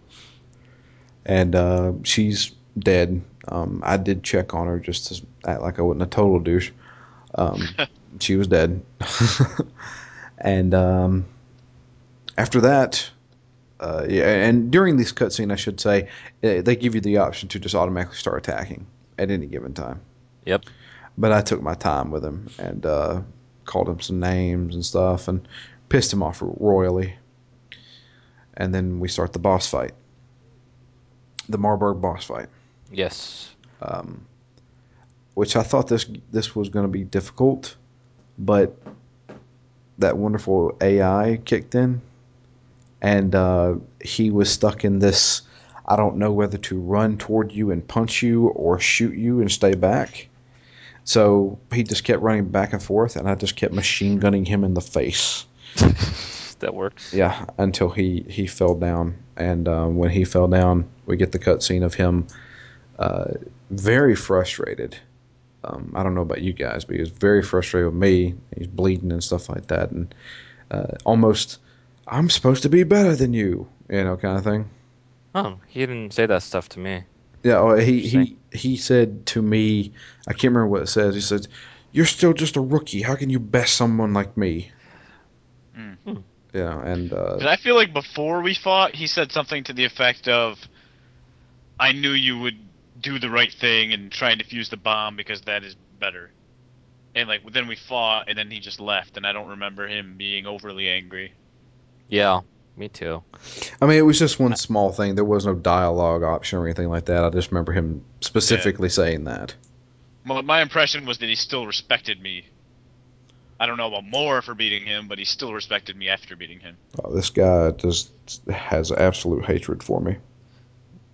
And uh, she's dead. Um, I did check on her just to act like I wasn't a total douche. Um, she was dead. And um, after that, uh, yeah, and during this cutscene, I should say, they give you the option to just automatically start attacking at any given time. Yep. But I took my time with him and uh, called him some names and stuff and pissed him off royally. And then we start the boss fight. The Marburg boss fight. Yes. Um, which I thought this this was going to be difficult, but that wonderful A I kicked in, and uh, he was stuck in this, I don't know whether to run toward you and punch you or shoot you and stay back. So he just kept running back and forth, and I just kept machine gunning him in the face. That works. Yeah, until he, he fell down. And um, when he fell down, we get the cutscene of him uh, very frustrated. Um, I don't know about you guys, but he was very frustrated with me. He's bleeding and stuff like that. And uh, almost, I'm supposed to be better than you, you know, kind of thing. Oh, he didn't say that stuff to me. Yeah, well, he, he, he said to me, I can't remember what it says. He said, "You're still just a rookie. How can you best someone like me?" Hmm. Yeah, and uh, did I feel like before we fought, he said something to the effect of, "I knew you would do the right thing and try and defuse the bomb because that is better." And like then we fought, and then he just left, and I don't remember him being overly angry. Yeah, me too. I mean, it was just one small thing. There was no dialogue option or anything like that. I just remember him specifically yeah. saying that. Well, my impression was that he still respected me. I don't know about more for beating him, but he still respected me after beating him. Oh, this guy just has absolute hatred for me.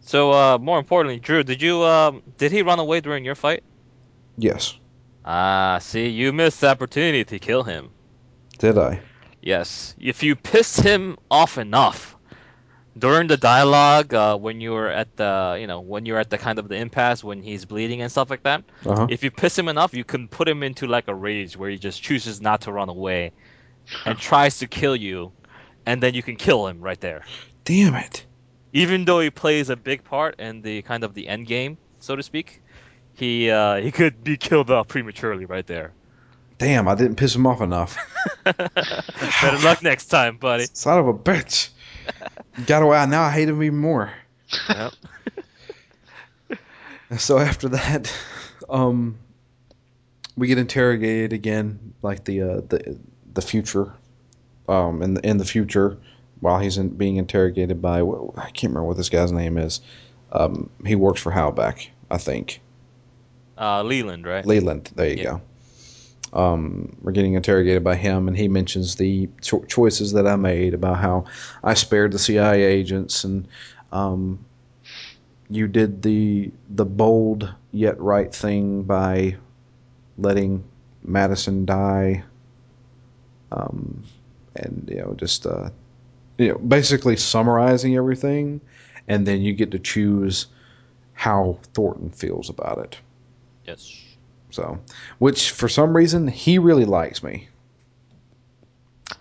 So, uh, more importantly, Drew, did you um, did he run away during your fight? Yes. Ah, see, you missed the opportunity to kill him. Did I? Yes. If you pissed him off enough during the dialogue, uh, when you were at the, you know, when you're at the kind of the impasse when he's bleeding and stuff like that, uh-huh. if you piss him enough, you can put him into like a rage where he just chooses not to run away and tries to kill you, and then you can kill him right there. Damn it! Even though he plays a big part in the kind of the end game, so to speak, he uh, he could be killed off prematurely right there. Damn! I didn't piss him off enough. Better luck next time, buddy. Son of a bitch. Got away. Now I hate him even more. Yep. So after that, um, we get interrogated again, like the uh, the the future, um, in the in the future, while he's in, being interrogated by well, I can't remember what this guy's name is. Um, he works for Halbech, I think. Uh, Leland, right? Leland. There you yeah. go. Um, we're getting interrogated by him, and he mentions the cho- choices that I made about how I spared the C I A agents and um, you did the the bold yet right thing by letting Madison die, um, and you know just uh, you know basically summarizing everything, and then you get to choose how Thornton feels about it. Yes. So, which for some reason he really likes me.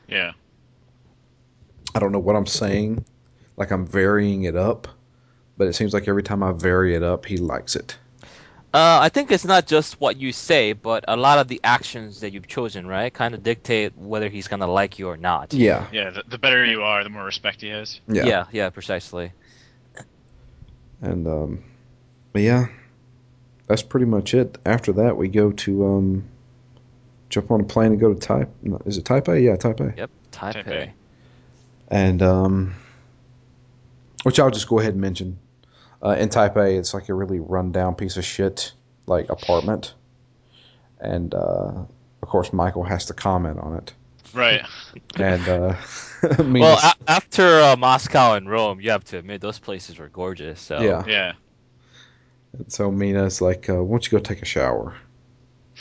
Yeah. I don't know what I'm saying. Like I'm varying it up, but it seems like every time I vary it up, he likes it. Uh, I think it's not just what you say, but a lot of the actions that you've chosen, right, kind of dictate whether he's going to like you or not. Yeah. Yeah, the, the better you are, the more respect he has. Yeah, yeah, yeah, precisely. And, um, but yeah, that's pretty much it. After that, we go to, um, jump on a plane and go to Taipei. No, is it Taipei? Yeah, Taipei. Yep, Taipei. Taipei. And, um, which I'll just go ahead and mention. Uh, in Taipei, it's like a really run-down piece of shit, like, apartment. And, uh, of course, Michael has to comment on it. Right. And, uh... well, a- after uh, Moscow and Rome, you have to admit, those places were gorgeous, so... Yeah. Yeah. And so Mina's like, uh, why don't you go take a shower?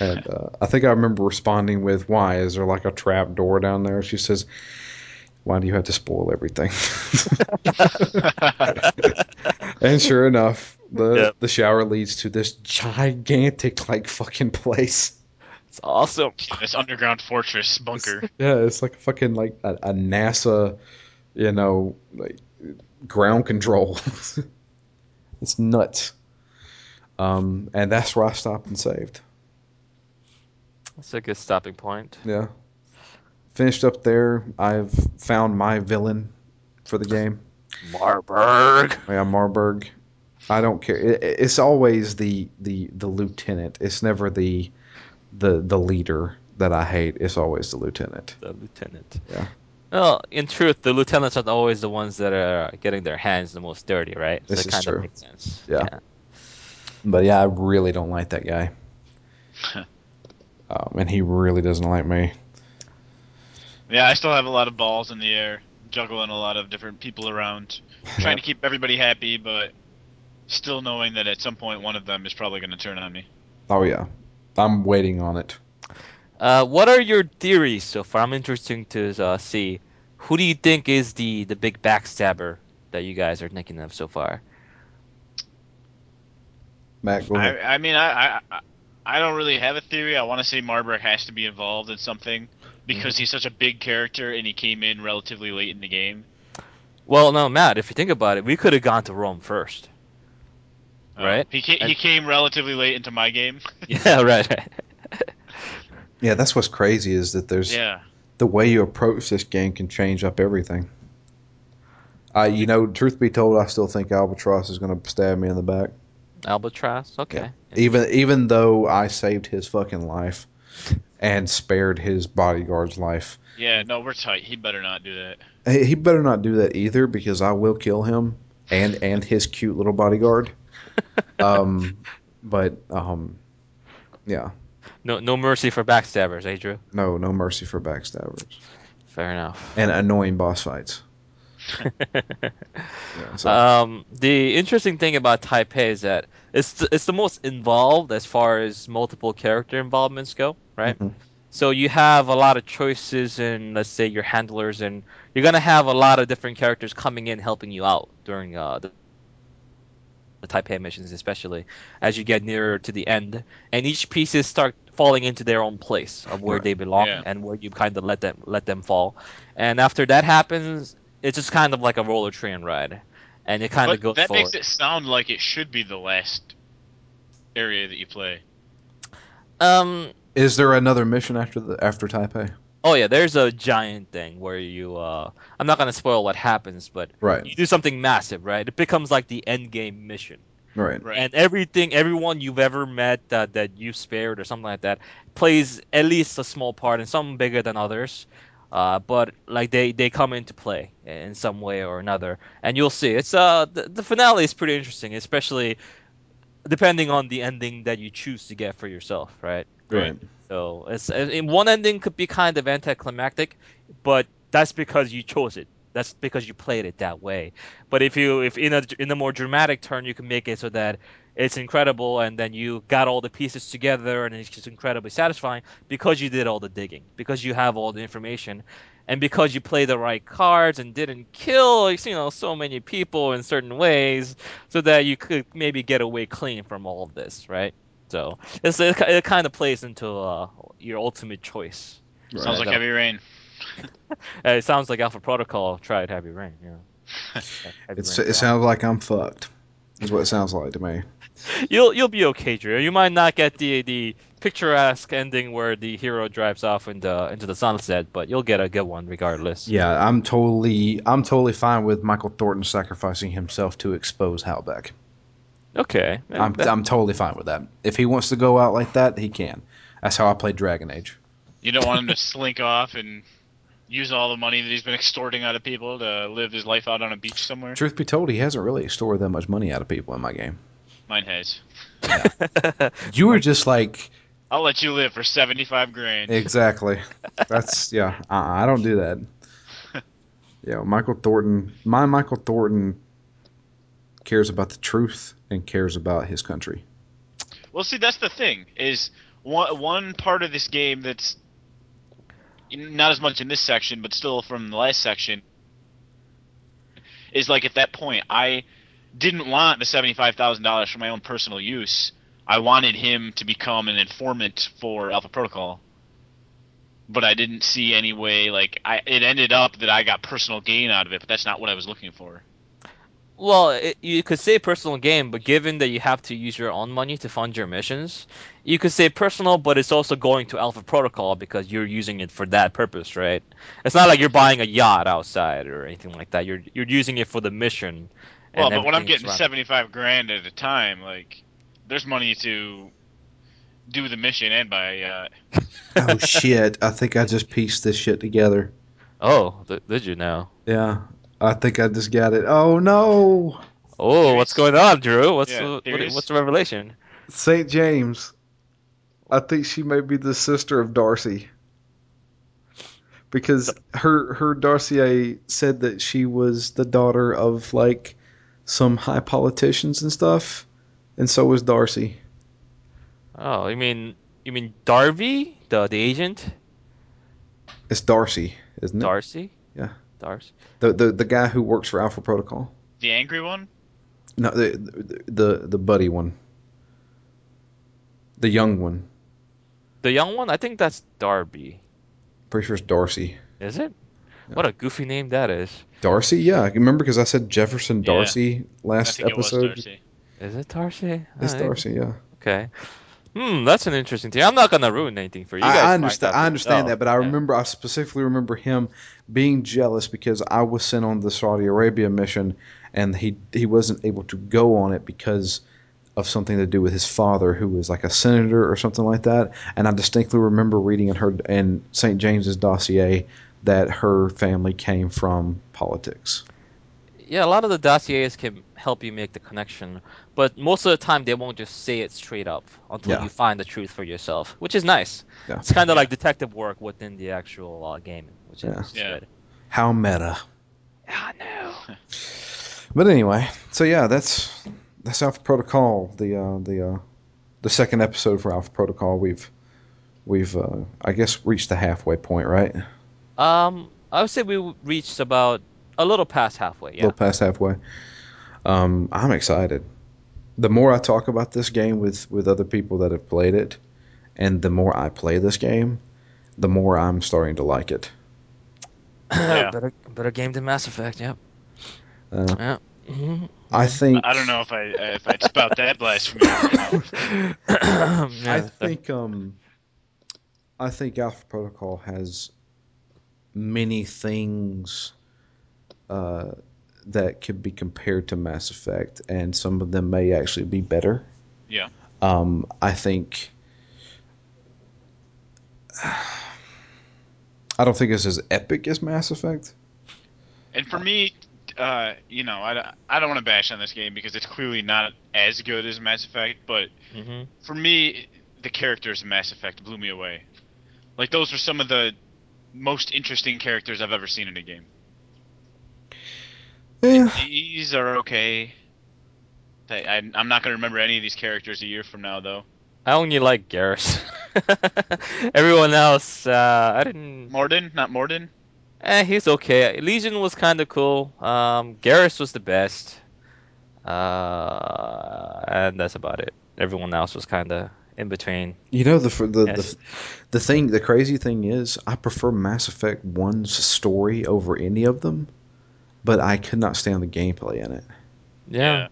And uh, I think I remember responding with, why? Is there, like, a trap door down there? She says... why do you have to spoil everything? And sure enough, the yep. the shower leads to this gigantic, like, fucking place. It's awesome. This underground fortress bunker. It's, yeah, it's like fucking, like, a, a NASA, you know, like, ground control. It's nuts. Um, and that's where I stopped and saved. That's a good stopping point. Yeah. Finished up there. I've found my villain for the game. Marburg. Yeah, Marburg. I don't care. It, it's always the, the the lieutenant. It's never the the the leader that I hate. It's always the lieutenant. The lieutenant. Yeah. Well, in truth, the lieutenants are always the ones that are getting their hands the most dirty, right? So this is true. That makes sense. Yeah. yeah. But yeah, I really don't like that guy. um, and he really doesn't like me. Yeah, I still have a lot of balls in the air, juggling a lot of different people around, trying to keep everybody happy, but still knowing that at some point one of them is probably going to turn on me. Oh, yeah. I'm waiting on it. Uh, what are your theories so far? I'm interested to uh, see. Who do you think is the, the big backstabber that you guys are thinking of so far? Matt, go ahead. I, I mean, I, I I don't really have a theory. I want to say Marburg has to be involved in something. Because he's such a big character and he came in relatively late in the game. Well, no, Matt, if you think about it, we could have gone to Rome first. Uh, right? He, ca- and- he came relatively late into my game. Yeah, right. Yeah, that's what's crazy is that there's... Yeah. The way you approach this game can change up everything. I, You know, truth be told, I still think Albatross is going to stab me in the back. Albatross? Okay. Yeah. Even Even though I saved his fucking life. And spared his bodyguard's life. Yeah, no, we're tight. He better not do that. He, he better not do that either, because I will kill him and and his cute little bodyguard. Um, but um, yeah. No, no mercy for backstabbers, eh, Drew? No, no mercy for backstabbers. Fair enough. And annoying boss fights. Yeah, so. Um, the interesting thing about Taipei is that it's th- it's the most involved as far as multiple character involvements go, right? Mm-hmm. So you have a lot of choices in, let's say, your handlers, and you're gonna have a lot of different characters coming in helping you out during uh, the, the Taipei missions, especially as you get nearer to the end, and each pieces start falling into their own place of where right. they belong yeah. and where you kind of let them let them fall, and after that happens. It's just kind of like a roller train ride, and it kind but of goes that forward. That makes it sound like it should be the last area that you play. Um, Is there another mission after the after Taipei? Oh, yeah, there's a giant thing where you... Uh, I'm not going to spoil what happens, but right. you do something massive, right? It becomes like the end game mission. Right. right. And everything, everyone you've ever met uh, that you spared or something like that plays at least a small part, and some bigger than others. Uh, but like they, they come into play in some way or another, and you'll see it's uh the, the finale is pretty interesting, especially depending on the ending that you choose to get for yourself, right? Right. So it's in one ending could be kind of anticlimactic, but that's because you chose it. That's because you played it that way. But if you, if in a in a more dramatic turn, you can make it so that it's incredible, and then you got all the pieces together, and it's just incredibly satisfying because you did all the digging, because you have all the information, and because you played the right cards and didn't kill, you know, so many people in certain ways, so that you could maybe get away clean from all of this, right? So it's, it, it kind of plays into uh, your ultimate choice. Right. Sounds like Heavy Rain. It sounds like Alpha Protocol tried Heavy Rain. You know. Heavy it's, Rain it sounds like I'm fucked. Is what it sounds like to me. You'll you'll be okay, Drew. You might not get the the picturesque ending where the hero drives off into into the sunset, but you'll get a good one regardless. Yeah, I'm totally I'm totally fine with Michael Thornton sacrificing himself to expose Halbech. Okay, I'm that... I'm totally fine with that. If he wants to go out like that, he can. That's how I played Dragon Age. You don't want him to slink off and use all the money that he's been extorting out of people to live his life out on a beach somewhere? Truth be told, he hasn't really extorted that much money out of people in my game. Mine has. Yeah. You were just like... I'll let you live for seventy-five grand. Exactly. That's, yeah, uh-uh, I don't do that. Yeah, Michael Thornton... My Michael Thornton cares about the truth and cares about his country. Well, see, that's the thing, is one, one part of this game that's not as much in this section, but still from the last section, is like at that point, I didn't want the seventy-five thousand dollars for my own personal use. I wanted him to become an informant for Alpha Protocol. But I didn't see any way, like, I, it ended up that I got personal gain out of it, but that's not what I was looking for. Well, it, you could say personal gain, but given that you have to use your own money to fund your missions, you could say personal, but it's also going to Alpha Protocol because you're using it for that purpose, right? It's not like you're buying a yacht outside or anything like that. You're you're using it for the mission. Well, but when I'm getting seventy-five grand at a time, like, there's money to do the mission and buy a yacht. Oh shit! I think I just pieced this shit together. Oh, th- did you now? Yeah. I think I just got it. Oh, no. Oh, there's... what's going on, Drew? What's, yeah, uh, what, what's the revelation? Saint James. I think she may be the sister of Darcy. Because her her dossier said that she was the daughter of, like, some high politicians and stuff. And so was Darcy. Oh, you mean, you mean Darby, the, the agent? It's Darcy, isn't it? Darcy? Yeah. Darcy. The the the guy who works for Alpha Protocol. The angry one? No, the the the, the buddy one. The young one. The young one? I think that's Darby. Pretty sure it's Darcy. Is it? Yeah. What a goofy name that is. Darcy? Yeah, remember because I said Jefferson Darcy yeah. last I think episode. It was Darcy. Is it Darcy? It's right. Darcy, yeah. Okay. Hmm, that's an interesting thing. I'm not gonna ruin anything for you guys. I understand. I understand that, but I remember, I specifically remember him being jealous because I was sent on the Saudi Arabia mission, and he he wasn't able to go on it because of something to do with his father, who was like a senator or something like that. And I distinctly remember reading in her in Saint James's dossier that her family came from politics. Yeah, a lot of the dossiers can help you make the connection, but most of the time they won't just say it straight up until yeah. you find the truth for yourself, which is nice. Yeah. It's kind of yeah. like detective work within the actual uh, game, which yeah. is yeah. good. How meta. I know. But anyway, so yeah, that's that's Alpha Protocol, the uh, the uh, the second episode for Alpha Protocol. We've we've uh, I guess reached the halfway point, right? Um, I would say we reached about. A little past halfway, yeah. A little past halfway. Um, I'm excited. The more I talk about this game with, with other people that have played it, and the more I play this game, the more I'm starting to like it. Yeah. better, better game than Mass Effect, yep. Uh, yeah. Mm-hmm. I think... I don't know if, I, if I'd spout that blasphemy. I think um, I think Alpha Protocol has many things... Uh, that could be compared to Mass Effect, and some of them may actually be better. Yeah. Um, I think... I don't think it's as epic as Mass Effect. And for me, uh, you know, I, I don't want to bash on this game because it's clearly not as good as Mass Effect, but mm-hmm. for me, the characters in Mass Effect blew me away. Like, those were some of the most interesting characters I've ever seen in a game. Yeah. These are okay. I, I, I'm not going to remember any of these characters a year from now, though. I only like Garrus. Everyone else, uh, I didn't... Morden? Not Morden? Eh, he's okay. Legion was kind of cool. Um, Garrus was the best. Uh, and that's about it. Everyone else was kind of in between. You know, the the, yes. the the thing, the crazy thing is, I prefer Mass Effect one's story over any of them, but I could not stand the gameplay in it. Yeah.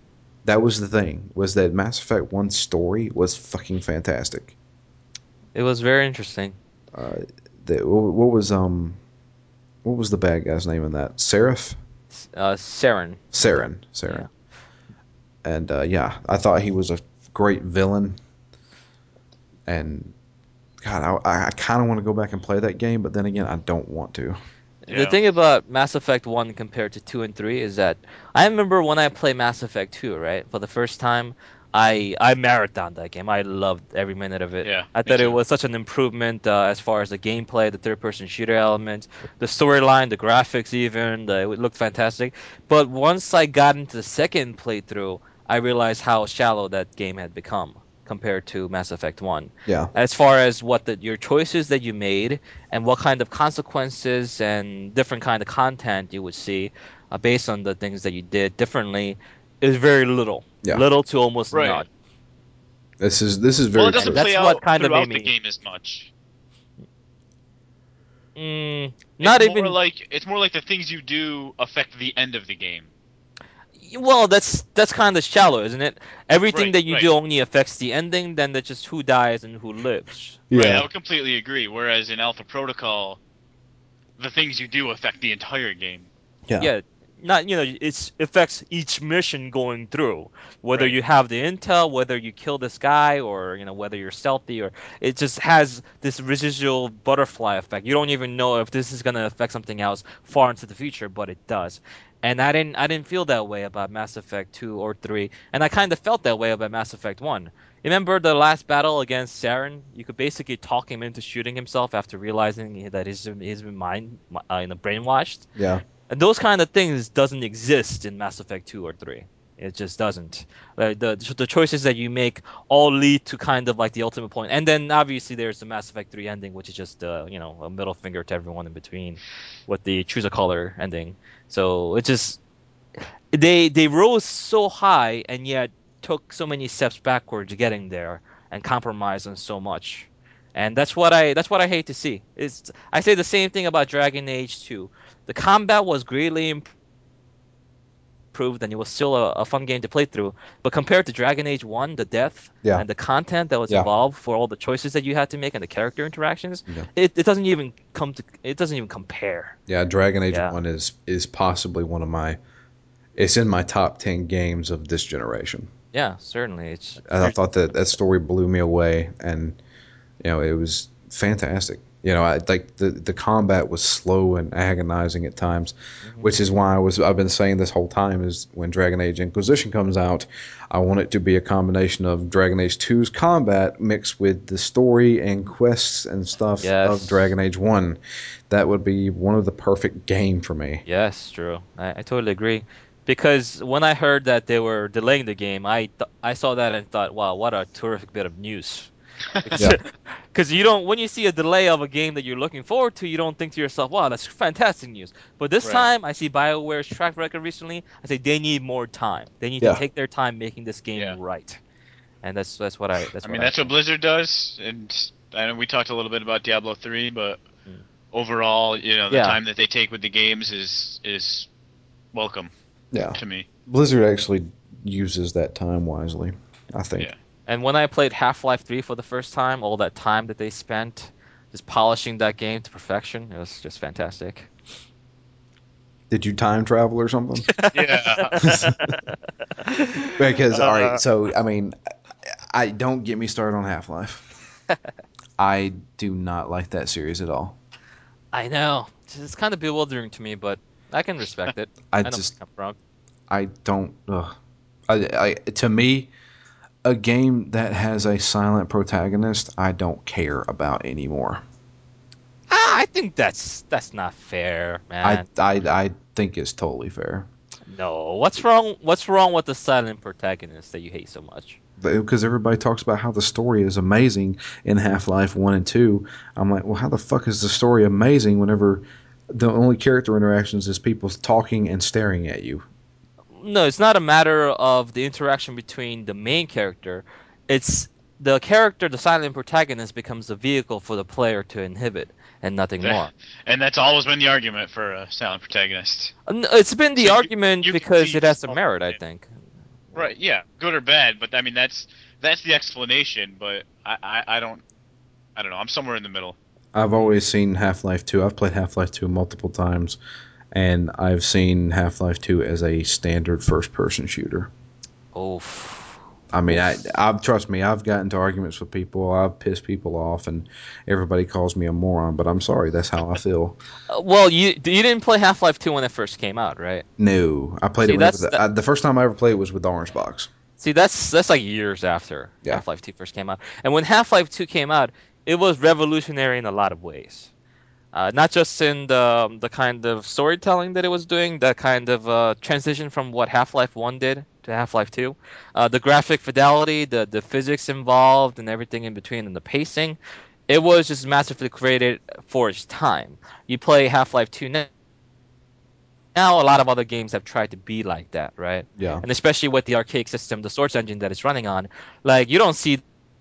That was the thing, was that Mass Effect one's story was fucking fantastic. It was very interesting. Uh, the, what was um, what was the bad guy's name in that? Seraph? Uh, Saren. Saren. Saren. Yeah. And uh, yeah, I thought he was a great villain. And God, I, I kind of want to go back and play that game, but then again, I don't want to. Yeah. The thing about Mass Effect one compared to two and three is that I remember when I played Mass Effect two, right? For the first time, I I marathoned that game. I loved every minute of it. Yeah, I thought it was such an improvement uh, as far as the gameplay, the third-person shooter element, the storyline, the graphics even. The, it looked fantastic. But once I got into the second playthrough, I realized how shallow that game had become compared to Mass Effect one. Yeah. As far as what the, your choices that you made and what kind of consequences and different kind of content you would see uh, based on the things that you did differently is very little. Yeah. Little to almost right. not. This is this is very well, it doesn't true. Play That's out what kind of made me... the game as much. Mm, not it's even more like it's more like the things you do affect the end of the game. Well, that's that's kind of shallow, isn't it? Everything right, that you right. do only affects the ending, then that's just who dies and who lives. Yeah, right, I would completely agree. Whereas in Alpha Protocol, the things you do affect the entire game. Yeah, yeah, not you know, it affects each mission going through. Whether right. you have the intel, whether you kill this guy, or you know whether you're stealthy, or it just has this residual butterfly effect. You don't even know if this is going to affect something else far into the future, but it does. And I didn't, I didn't feel that way about Mass Effect two or three, and I kind of felt that way about Mass Effect one. Remember the last battle against Saren? You could basically talk him into shooting himself after realizing that he's he's been mind, uh, you know, brainwashed. Yeah. And those kind of things doesn't exist in Mass Effect two or three. It just doesn't. Like the the choices that you make all lead to kind of like the ultimate point. And then obviously there's the Mass Effect three ending, which is just uh, you know a middle finger to everyone in between, with the choose a color ending. So it just they they rose so high and yet took so many steps backwards getting there and compromised on so much. And that's what I that's what I hate to see. It's I say the same thing about Dragon Age two. The combat was greatly improved. And it was still a, a fun game to play through, but compared to Dragon Age one, the death yeah. and the content that was yeah. involved for all the choices that you had to make and the character interactions, yeah. it, it doesn't even come to it doesn't even compare. Yeah, Dragon Age yeah. one is is possibly one of my it's in my top ten games of this generation. Yeah, certainly. It's I thought that that story blew me away, and you know it was fantastic. You know, I, like the the combat was slow and agonizing at times, mm-hmm. which is why I was I've been saying this whole time is when Dragon Age Inquisition comes out, I want it to be a combination of Dragon Age two's combat mixed with the story and quests and stuff yes. of Dragon Age one. That would be one of the perfect game for me. Yes, true. I, I totally agree. Because when I heard that they were delaying the game, I th- I saw that and thought, wow, what a terrific bit of news. Because you don't, when you see a delay of a game that you're looking forward to, you don't think to yourself, wow, that's fantastic news. But this right. time, I see BioWare's track record recently. I say they need more time. They need yeah. to take their time making this game yeah. right. And that's that's what I. That's I mean, what that's I what Blizzard does. And I know we talked a little bit about Diablo three, but mm. overall, you know, the yeah. time that they take with the games is is welcome. Yeah. To me, Blizzard actually uses that time wisely, I think. Yeah. And when I played Half-Life three for the first time, all that time that they spent just polishing that game to perfection, it was just fantastic. Did you time travel or something? Yeah. Because, all right, so, I mean, I don't get me started on Half-Life. I do not like that series at all. I know. It's kind of bewildering to me, but I can respect it. I, I don't just, think I'm wrong. I don't, ugh. I, I, to me... A game that has a silent protagonist, I don't care about anymore. Ah, I think that's that's not fair, man. I, I I think it's totally fair. No, what's wrong? What's wrong with the silent protagonist that you hate so much? Because everybody talks about how the story is amazing in Half-Life one and two. I'm like, well, how the fuck is the story amazing whenever the only character interactions is people talking and staring at you? No, it's not a matter of the interaction between the main character. It's the character, the silent protagonist, becomes the vehicle for the player to inhibit, and nothing that, more. And that's always been the argument for a silent protagonist. It's been the so argument you, you because it has some merit, I think. Right, yeah, good or bad, but I mean that's that's the explanation. But I, I, I don't, I don't know. I'm somewhere in the middle. I've always seen Half-Life two. I've played Half-Life two multiple times, and I've seen Half-Life two as a standard first-person shooter. Oof. I mean, I, I trust me. I've gotten to arguments with people. I've pissed people off, and everybody calls me a moron. But I'm sorry, that's how I feel. Well, you you didn't play Half-Life two when it first came out, right? No, I played See, it. With, the, I, the first time I ever played was with the Orange Box. See, that's that's like years after yeah. Half-Life two first came out. And when Half-Life two came out, it was revolutionary in a lot of ways. Uh, not just in the the kind of storytelling that it was doing, that kind of uh, transition from what Half-Life one did to Half-Life two. Uh, the graphic fidelity, the, the physics involved, and everything in between, and the pacing. It was just masterfully created for its time. You play Half-Life two now. Now a lot of other games have tried to be like that, right? Yeah. And especially with the archaic system, the source engine that it's running on, like you don't see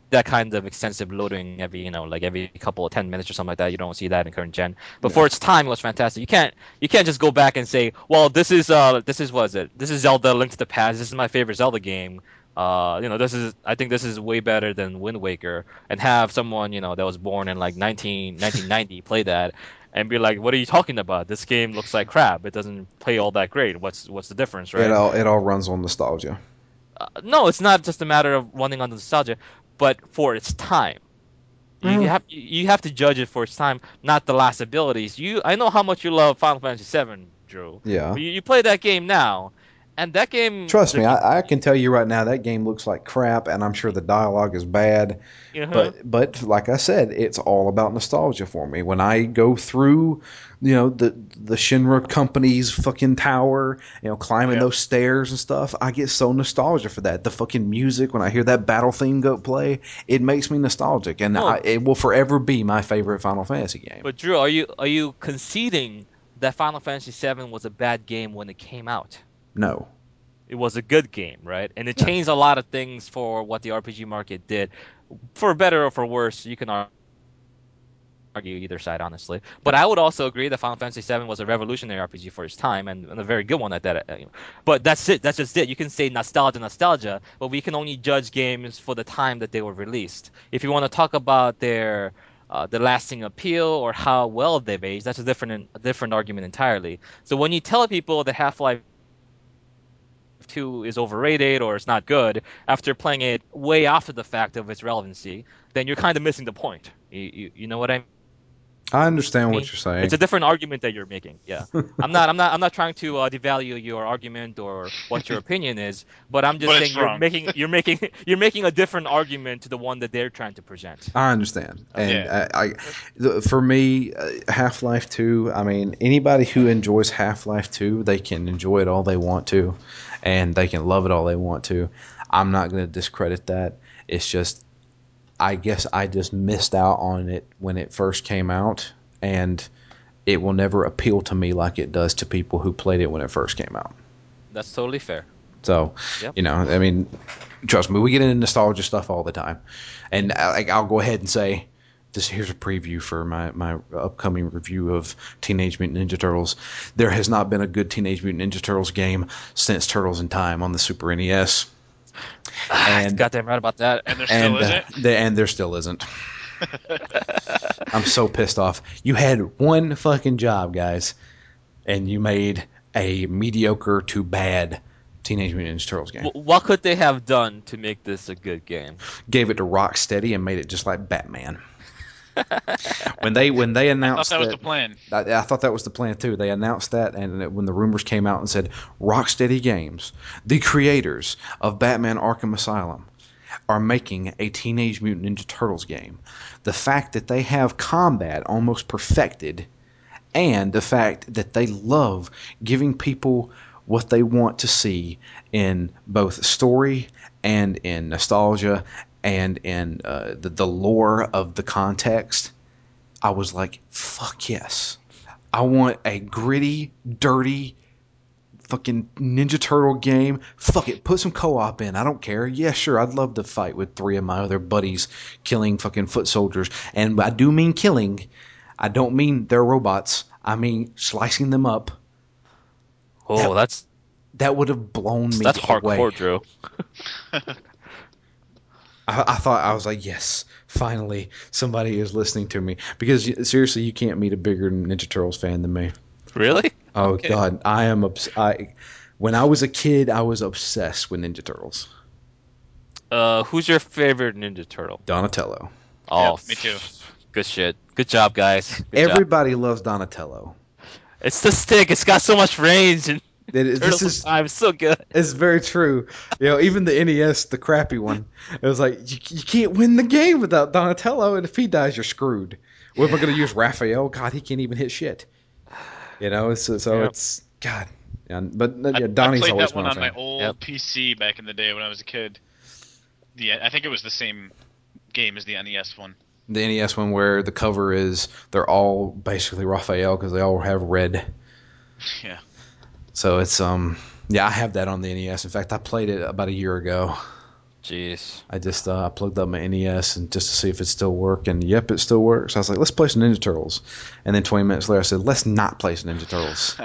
that kind of extensive loading every, you know, like every couple of ten minutes or something like that. You don't see that in current gen. But yeah. for its time, it was fantastic. You can't, you can't just go back and say, well, this is, uh, this is what is it? This is Zelda: Link to the Past. This is my favorite Zelda game. Uh, you know, this is, I think this is way better than Wind Waker. And have someone, you know, that was born in like nineteen ninety play that and be like, what are you talking about? This game looks like crap. It doesn't play all that great. What's, what's the difference, right? It all, it all runs on nostalgia. Uh, no, it's not just a matter of running on nostalgia. But for its time, you mm. have you have to judge it for its time, not the last abilities. You, I know how much you love Final Fantasy seven, Drew. Yeah. You, you play that game now, and that game. Trust me, I, I can tell you right now that game looks like crap, and I'm sure the dialogue is bad. Uh-huh. But but like I said, it's all about nostalgia for me. When I go through, you know, the the Shinra Company's fucking tower, you know, climbing yeah. those stairs and stuff. I get so nostalgic for that. The fucking music, when I hear that battle theme go play, it makes me nostalgic, and oh. I, it will forever be my favorite Final Fantasy game. But Drew, are you are you conceding that Final Fantasy seven was a bad game when it came out? No. It was a good game, right? And it changed yeah. a lot of things for what the R P G market did. For better or for worse, you can argue. argue either side, honestly. But I would also agree that Final Fantasy seven was a revolutionary R P G for its time, and, and a very good one at that. But that's it. That's just it. You can say nostalgia, nostalgia, but we can only judge games for the time that they were released. If you want to talk about their uh, the lasting appeal or how well they've aged, that's a different a different argument entirely. So when you tell people that Half-Life two is overrated or it's not good after playing it way after the fact of its relevancy, then you're kind of missing the point. You, you, you know what I mean? I understand what you're saying. It's a different argument that you're making. Yeah, I'm not. I'm not. I'm not trying to uh, devalue your argument or what your opinion is. But I'm just but saying you're wrong. making. You're making. You're making a different argument to the one that they're trying to present. I understand. And yeah. I, I, for me, Half-Life two. I mean, anybody who enjoys Half-Life two, they can enjoy it all they want to, and they can love it all they want to. I'm not going to discredit that. It's just. I guess I just missed out on it when it first came out, and it will never appeal to me like it does to people who played it when it first came out. That's totally fair. So, yep. you know, I mean, trust me, we get into nostalgia stuff all the time. And I, I'll go ahead and say, this here's a preview for my, my upcoming review of Teenage Mutant Ninja Turtles. There has not been a good Teenage Mutant Ninja Turtles game since Turtles in Time on the Super N E S. And goddamn right about that. And there still and, isn't. Uh, the, and there still isn't. I'm so pissed off. You had one fucking job, guys, and you made a mediocre to bad Teenage Mutant Ninja Turtles game. W- what could they have done to make this a good game? Gave it to Rocksteady and made it just like Batman. when they when they announced I thought that, that was the plan. I, I thought that was the plan too. They announced that, and it, when the rumors came out and said Rocksteady Games, the creators of Batman: Arkham Asylum, are making a Teenage Mutant Ninja Turtles game. The fact that they have combat almost perfected, and the fact that they love giving people what they want to see in both story and in nostalgia and in uh, the, the lore of the context, I was like, fuck yes. I want a gritty, dirty, fucking Ninja Turtle game. Fuck it. Put some co-op in. I don't care. Yeah, sure. I'd love to fight with three of my other buddies killing fucking foot soldiers. And I do mean killing. I don't mean they're robots. I mean slicing them up. Oh, that, that's... That would have blown me that's away. That's hardcore, Drew. I, I thought, I was like, yes, finally somebody is listening to me. Because seriously, you can't meet a bigger Ninja Turtles fan than me. Really? Oh, okay. God. I am... Obs- I, when I was a kid, I was obsessed with Ninja Turtles. Uh, who's your favorite Ninja Turtle? Donatello. Oh, yeah, me too. Good shit. Good job, guys. Good Everybody job. Loves Donatello. It's the stick. It's got so much range. And it is, this is I'm so good. It's very true. You know, even the N E S, the crappy one, it was like you, you can't win the game without Donatello, and if he dies, you're screwed. What am I going to use, Raphael? God, he can't even hit shit. You know, so, so yeah. It's God. And, but yeah, I, Donnie's I played always that one on my old yep. P C back in the day when I was a kid. Yeah, I think it was the same game as the N E S one. The N E S one where the cover is they're all basically Raphael because they all have red. Yeah. So it's um yeah I have that on the N E S. In fact, I played it about a year ago. Jeez. I just uh, plugged up my N E S and just to see if it still worked, and yep, it still works. I was like, let's play some Ninja Turtles, and then twenty minutes later I said, let's not play some Ninja Turtles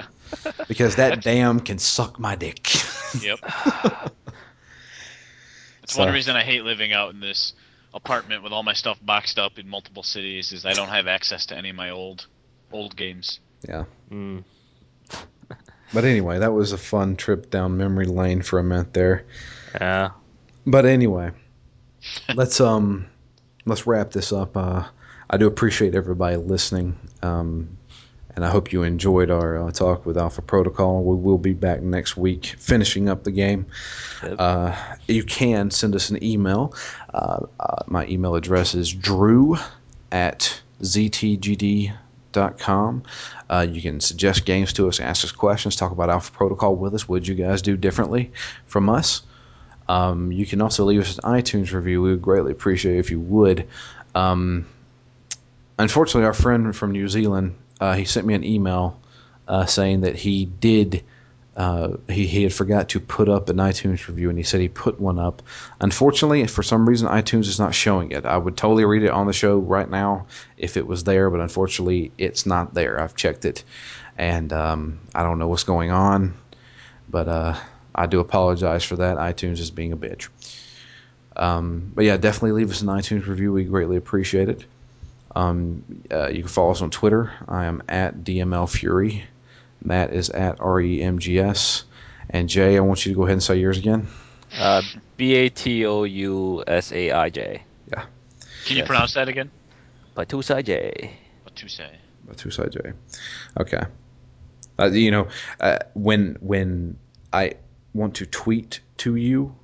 because that damn can suck my dick. Yep. It's so. One reason I hate living out in this apartment with all my stuff boxed up in multiple cities is I don't have access to any of my old old games. Yeah. Mm. But anyway, that was a fun trip down memory lane for a minute there. Yeah. But anyway, let's um let's wrap this up. Uh, I do appreciate everybody listening. Um, and I hope you enjoyed our uh, talk with Alpha Protocol. We will be back next week finishing up the game. Yep. Uh, you can send us an email. Uh, uh, my email address is drew at z t g d dot com. Uh, you can suggest games to us, ask us questions, talk about Alpha Protocol with us. Would you guys do differently from us? Um, you can also leave us an iTunes review. We would greatly appreciate it if you would. Um, unfortunately, our friend from New Zealand... Uh, he sent me an email uh, saying that he did uh, he, he had forgot to put up an iTunes review, and he said he put one up. Unfortunately, for some reason, iTunes is not showing it. I would totally read it on the show right now if it was there, but unfortunately, it's not there. I've checked it, and um, I don't know what's going on, but uh, I do apologize for that. iTunes is being a bitch. Um, but yeah, definitely leave us an iTunes review. We greatly appreciate it. Um, uh, you can follow us on Twitter. I am at D M L Fury. Matt is at R E M G S. And Jay, I want you to go ahead and say yours again. Uh, B A T O U S A I J. Yeah. Can you yes. pronounce that again? Batusai J. Batusai. Batusai J. Okay. Uh, you know, uh, when when I want to tweet to you,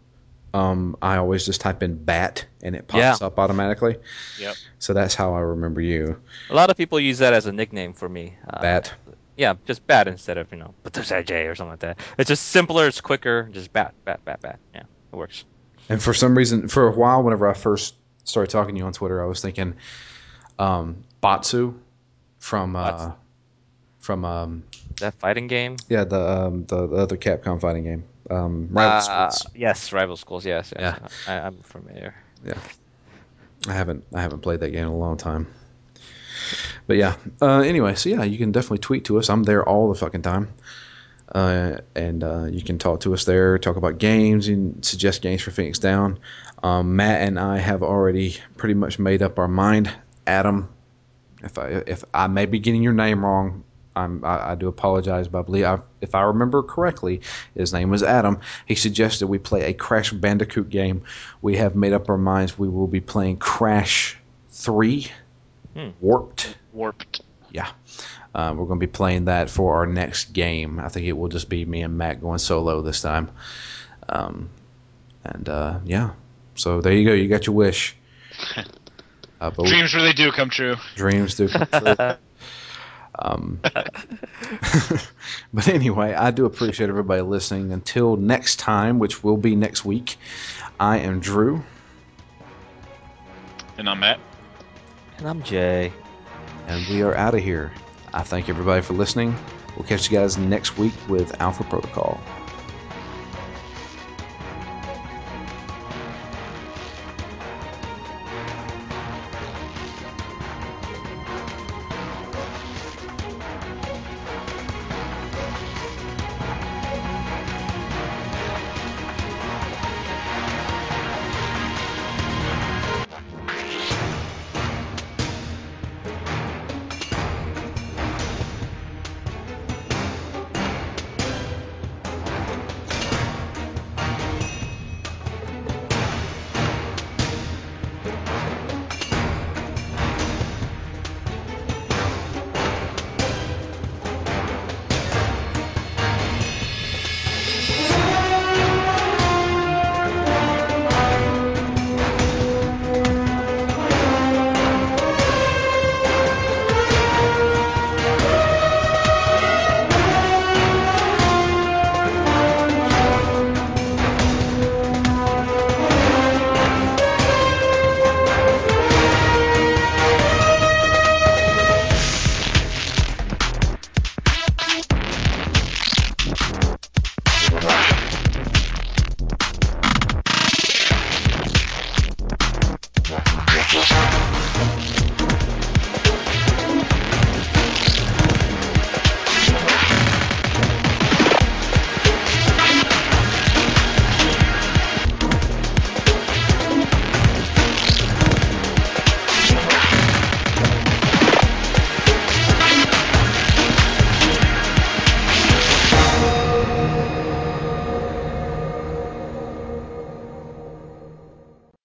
Um, I always just type in bat and it pops yeah. up automatically. Yep. So that's how I remember you. A lot of people use that as a nickname for me. Uh, bat? Yeah, just bat instead of, you know, J or something like that. It's just simpler, it's quicker, just bat, bat, bat, bat. Yeah, it works. And for some reason, for a while, whenever I first started talking to you on Twitter, I was thinking um, Batsu from... Uh, Batsu. From um, that fighting game? Yeah, the, um, the the other Capcom fighting game. Um, Rival uh, Schools. Yes, Rival Schools. Yes, yes. Yeah. I, I'm familiar. Yeah, I haven't I haven't played that game in a long time. But yeah. Uh, anyway, so yeah, you can definitely tweet to us. I'm there all the fucking time, uh, and uh, you can talk to us there. Talk about games and suggest games for Phoenix Down. Um, Matt and I have already pretty much made up our mind. Adam, if I if I may be getting your name wrong. I'm, I, I do apologize, but I believe I, if I remember correctly, his name was Adam. He suggested we play a Crash Bandicoot game. We have made up our minds. We will be playing Crash three hmm. Warped. Warped. Yeah. Uh, we're going to be playing that for our next game. I think it will just be me and Matt going solo this time. Um, and, uh, yeah. So there you go. You got your wish. Uh, but dreams we, really do come true. Dreams do come true. Um, but anyway, I do appreciate everybody listening. Until next time, which will be next week, I am Drew. And I'm Matt. And I'm Jay. And we are out of here. I thank everybody for listening. We'll catch you guys next week with Alpha Protocol.